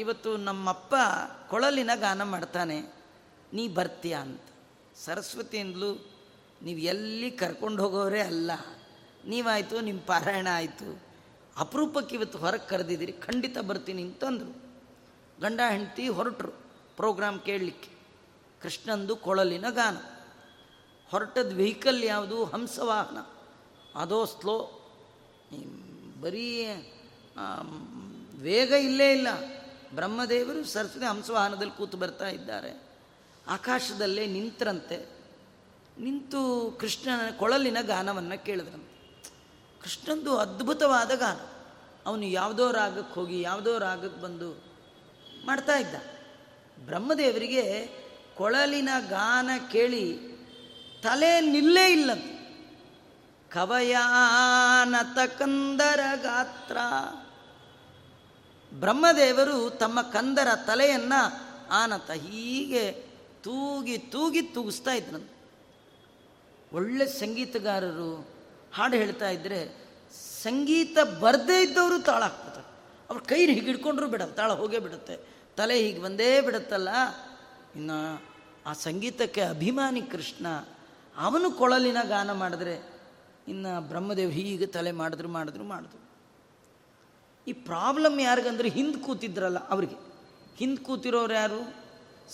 ಇವತ್ತು ನಮ್ಮಪ್ಪ ಕೊಳಲಿನ ಗಾನ ಮಾಡ್ತಾನೆ, ನೀ ಬರ್ತೀಯ ಅಂತ. ಸರಸ್ವತಿ ಅಂದ್ಲು, ನೀವು ಎಲ್ಲಿ ಕರ್ಕೊಂಡು ಹೋಗೋರೇ ಅಲ್ಲ, ನೀವಾಯಿತು, ನಿಮ್ಮ ಪಾರಾಯಣ ಆಯಿತು, ಅಪರೂಪಕ್ಕೆ ಇವತ್ತು ಹೊರಗೆ ಕರೆದಿದ್ದೀರಿ, ಖಂಡಿತ ಬರ್ತೀನಿ ಅಂತಂದರು. ಗಂಡ ಹೆಂಡ್ತಿ ಹೊರಟರು ಪ್ರೋಗ್ರಾಮ್ ಕೇಳಲಿಕ್ಕೆ, ಕೃಷ್ಣಂದು ಕೊಳಲಿನ ಗಾನ. ಹೊರಟದ ವೆಹಿಕಲ್ ಯಾವುದು? ಹಂಸವಾಹನ. ಅದೋ ಸ್ಲೋ, ಬರೀ ವೇಗ ಇಲ್ಲೇ ಇಲ್ಲ. ಬ್ರಹ್ಮದೇವರು ಸರಸ್ವತಿ ಹಂಸವಾಹನದಲ್ಲಿ ಕೂತು ಬರ್ತಾ ಇದ್ದಾರೆ. ಆಕಾಶದಲ್ಲೇ ನಿಂತರಂತೆ, ನಿಂತು ಕೃಷ್ಣನ ಕೊಳಲಿನ ಗಾನವನ್ನು ಕೇಳಿದ್ರಂತೆ. ಕೃಷ್ಣಂದು ಅದ್ಭುತವಾದ ಗಾನ. ಅವನು ಯಾವುದೋ ರಾಗಕ್ಕೆ ಹೋಗಿ ಯಾವುದೋ ರಾಗಕ್ಕೆ ಬಂದು ಮಾಡ್ತಾ ಇದ್ದ. ಬ್ರಹ್ಮದೇವರಿಗೆ ಕೊಳಲಿನ ಗಾನ ಕೇಳಿ ತಲೆ ನಿಲ್ಲೇ ಇಲ್ಲ. ಕವಯಾನತ ಕಂದರ ಗಾತ್ರ, ಬ್ರಹ್ಮದೇವರು ತಮ್ಮ ಕಂದರ ತಲೆಯನ್ನು ಆನತ ಹೀಗೆ ತೂಗಿ ತೂಗಿ ತೂಗಿಸ್ತಾ ಇದ್ರಂತೆ. ಒಳ್ಳೆ ಸಂಗೀತಗಾರರು ಹಾಡು ಹೇಳ್ತಾ ಇದ್ದರೆ ಸಂಗೀತ ಬರದೇ ಇದ್ದವರು ತಾಳ ಹಾಕ್ತಾರೆ. ಅವ್ರ ಕೈ ಹೀಗೆ ಹಿಡ್ಕೊಂಡ್ರು ಬಿಡಲ್ಲ, ತಾಳ ಹೋಗೇ ಬಿಡುತ್ತೆ, ತಲೆ ಹೀಗೆ ಬಂದೇ ಬಿಡುತ್ತಲ್ಲ. ಇನ್ನು ಆ ಸಂಗೀತಕ್ಕೆ ಅಭಿಮಾನಿ ಕೃಷ್ಣ, ಅವನು ಕೊಳಲಿನ ಗಾನ ಮಾಡಿದ್ರೆ ಇನ್ನು ಬ್ರಹ್ಮದೇವ್ ಹೀಗೆ ತಲೆ ಮಾಡಿದ್ರು. ಈ ಪ್ರಾಬ್ಲಮ್ ಯಾರಿಗಂದ್ರೆ ಹಿಂದೆ ಕೂತಿದ್ರಲ್ಲ ಅವ್ರಿಗೆ. ಹಿಂದೆ ಕೂತಿರೋರು ಯಾರು?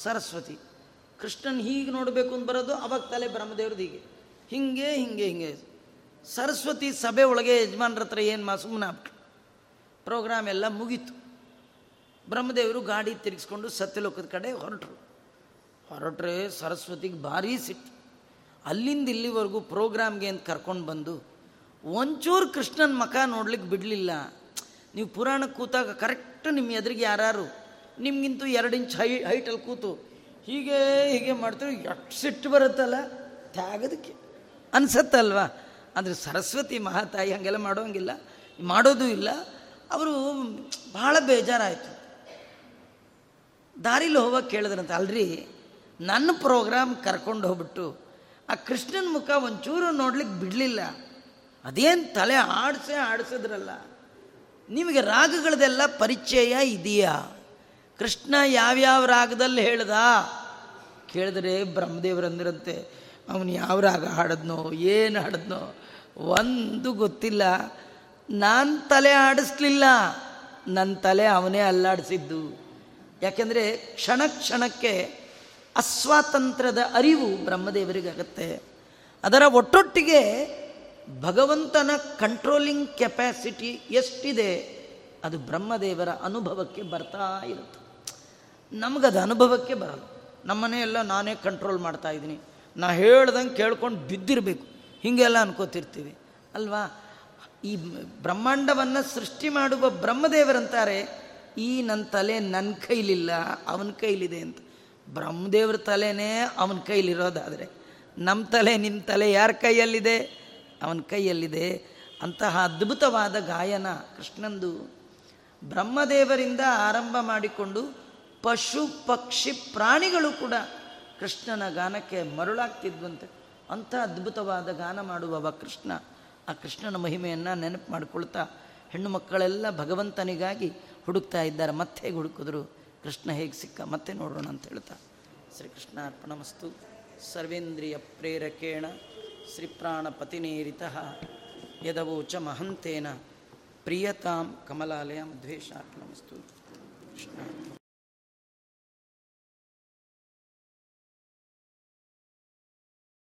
ಸರಸ್ವತಿ. ಕೃಷ್ಣನ್ ಹೀಗೆ ನೋಡಬೇಕು ಅಂತ ಬರೋದು, ಅವಾಗ ತಲೆ ಬ್ರಹ್ಮದೇವ್ರದ್ದು ಹೀಗೆ ಹಿಂಗೆ ಹಿಂಗೆ ಹಿಂಗೆ. ಸರಸ್ವತಿ ಸಭೆ ಒಳಗೆ ಯಜಮಾನ್ರ ಹತ್ರ ಏನು ಮಾಸುಮನ ಪ್ರೋಗ್ರಾಮ್ ಎಲ್ಲ ಮುಗೀತು. ಬ್ರಹ್ಮದೇವರು ಗಾಡಿ ತಿರುಗಿಸ್ಕೊಂಡು ಸತ್ಯಲೋಕದ ಕಡೆ ಹೊರಟ್ರೆ ಸರಸ್ವತಿಗೆ ಭಾರೀ ಸಿಟ್ಟು. ಅಲ್ಲಿಂದ ಇಲ್ಲಿವರೆಗೂ ಪ್ರೋಗ್ರಾಮ್ಗೆ ಅಂತ ಕರ್ಕೊಂಡು ಬಂದು ಒಂಚೂರು ಕೃಷ್ಣನ ಮಖ ನೋಡ್ಲಿಕ್ಕೆ ಬಿಡಲಿಲ್ಲ. ನೀವು ಪುರಾಣಕ್ಕೆ ಕೂತಾಗ ಕರೆಕ್ಟ್ ನಿಮ್ಮ ಎದುರಿಗೆ ಯಾರು ನಿಮಗಿಂತೂ 2 ಇಂಚ್ ಹೈಟಲ್ಲಿ ಕೂತು ಹೀಗೆ ಹೀಗೆ ಮಾಡ್ತಾರೆ, ಎಷ್ಟು ಸಿಟ್ಟು ಬರುತ್ತಲ್ಲ ತ್ಯಾಗದಕ್ಕೆ ಅನಿಸತ್ತಲ್ವ. ಅಂದರೆ ಸರಸ್ವತಿ ಮಹಾತಾಯಿ ಹಾಗೆಲ್ಲ ಮಾಡೋದು ಇಲ್ಲ. ಅವರು ಭಾಳ ಬೇಜಾರಾಯಿತು. ದಾರಿಲಿ ಹೋಗೋಕೆ ಕೇಳಿದ್ರಂತ, ಅಲ್ರಿ ನನ್ನ ಪ್ರೋಗ್ರಾಮ್ ಕರ್ಕೊಂಡು ಹೋಗ್ಬಿಟ್ಟು ಆ ಕೃಷ್ಣನ ಮುಖ ಒಂಚೂರು ನೋಡ್ಲಿಕ್ಕೆ ಬಿಡಲಿಲ್ಲ, ಅದೇನು ತಲೆ ಆಡಿಸಿದ್ರಲ್ಲ. ನಿಮಗೆ ರಾಗಗಳದೆಲ್ಲ ಪರಿಚಯ ಇದೆಯಾ? ಕೃಷ್ಣ ಯಾವ್ಯಾವ ರಾಗದಲ್ಲಿ ಹೇಳ್ದ ಕೇಳಿದ್ರೆ ಬ್ರಹ್ಮದೇವರಂದ್ರಂತೆ ಅವನು ಯಾವ ರಾಗ ಹಾಡದ್ನೋ ಏನು ಹಾಡದ್ನೋ ಒಂದು ಗೊತ್ತಿಲ್ಲ. ನಾನು ತಲೆ ಆಡಿಸ್ಲಿಲ್ಲ, ನನ್ನ ತಲೆ ಅವನೇ ಅಲ್ಲಾಡಿಸಿದ್ದು. ಯಾಕೆಂದರೆ ಕ್ಷಣ ಕ್ಷಣಕ್ಕೆ ಅಸ್ವಾತಂತ್ರ್ಯದ ಅರಿವು ಬ್ರಹ್ಮದೇವರಿಗಾಗತ್ತೆ. ಅದರ ಒಟ್ಟೊಟ್ಟಿಗೆ ಭಗವಂತನ ಕಂಟ್ರೋಲಿಂಗ್ ಕೆಪ್ಯಾಸಿಟಿ ಎಷ್ಟಿದೆ ಅದು ಬ್ರಹ್ಮದೇವರ ಅನುಭವಕ್ಕೆ ಬರ್ತಾ ಇರುತ್ತೆ. ನಮಗದು ಅನುಭವಕ್ಕೆ ಬರಲ್ಲ. ನಮ್ಮನೆಯೆಲ್ಲ ನಾನೇ ಕಂಟ್ರೋಲ್ ಮಾಡ್ತಾ ಇದ್ದೀನಿ, ನಾ ಹೇಳ್ದಂಗೆ ಕೇಳ್ಕೊಂಡು ಬಿದ್ದಿರಬೇಕು ಹೀಗೆಲ್ಲ ಅನ್ಕೋತಿರ್ತೀವಿ ಅಲ್ವಾ. ಈ ಬ್ರಹ್ಮಾಂಡವನ್ನು ಸೃಷ್ಟಿ ಮಾಡುವ ಬ್ರಹ್ಮದೇವರಂತಾರೆ ಈ ನನ್ನ ತಲೆ ನನ್ನ ಕೈಲಿಲ್ಲ ಅವನ ಕೈಲಿದೆ ಅಂತ. ಬ್ರಹ್ಮದೇವ್ರ ತಲೆನೇ ಅವನ ಕೈಲಿರೋದಾದರೆ ನಮ್ಮ ತಲೆ ನಿಮ್ಮ ತಲೆ ಯಾರ ಕೈಯಲ್ಲಿದೆ? ಅವನ ಕೈಯಲ್ಲಿದೆ. ಅಂತಹ ಅದ್ಭುತವಾದ ಗಾಯನ ಕೃಷ್ಣಂದು. ಬ್ರಹ್ಮದೇವರಿಂದ ಆರಂಭ ಮಾಡಿಕೊಂಡು ಪಶು ಪಕ್ಷಿ ಪ್ರಾಣಿಗಳು ಕೂಡ ಕೃಷ್ಣನ ಗಾನಕ್ಕೆ ಮರುಳಾಗ್ತಿದ್ವಂತೆ. ಅಂಥ ಅದ್ಭುತವಾದ ಗಾನ ಮಾಡುವವ ಕೃಷ್ಣ. ಆ ಕೃಷ್ಣನ ಮಹಿಮೆಯನ್ನು ನೆನಪು ಮಾಡಿಕೊಳ್ತಾ ಹೆಣ್ಣು ಮಕ್ಕಳೆಲ್ಲ ಭಗವಂತನಿಗಾಗಿ ಹುಡುಕ್ತಾ ಇದ್ದಾರೆ. ಮತ್ತೆ ಹೇಗೆ ಹುಡುಕಿದ್ರು, ಕೃಷ್ಣ ಹೇಗೆ ಸಿಕ್ಕ ಮತ್ತೆ ನೋಡೋಣ ಅಂತ ಹೇಳ್ತಾ ಶ್ರೀಕೃಷ್ಣ ಅರ್ಪಣಮಸ್ತು. ಸರ್ವೇಂದ್ರಿಯ ಪ್ರೇರಕೇಣ ಶ್ರೀ ಪ್ರಾಣಪತಿನೇರಿತ ಯದವೋಚ ಮಹಂತೇನ ಪ್ರಿಯತಾಂ ಕಮಲಾಲಯಂ ದ್ವೇಷಾರ್ಪಣಮಸ್ತು. ಕೃಷ್ಣ.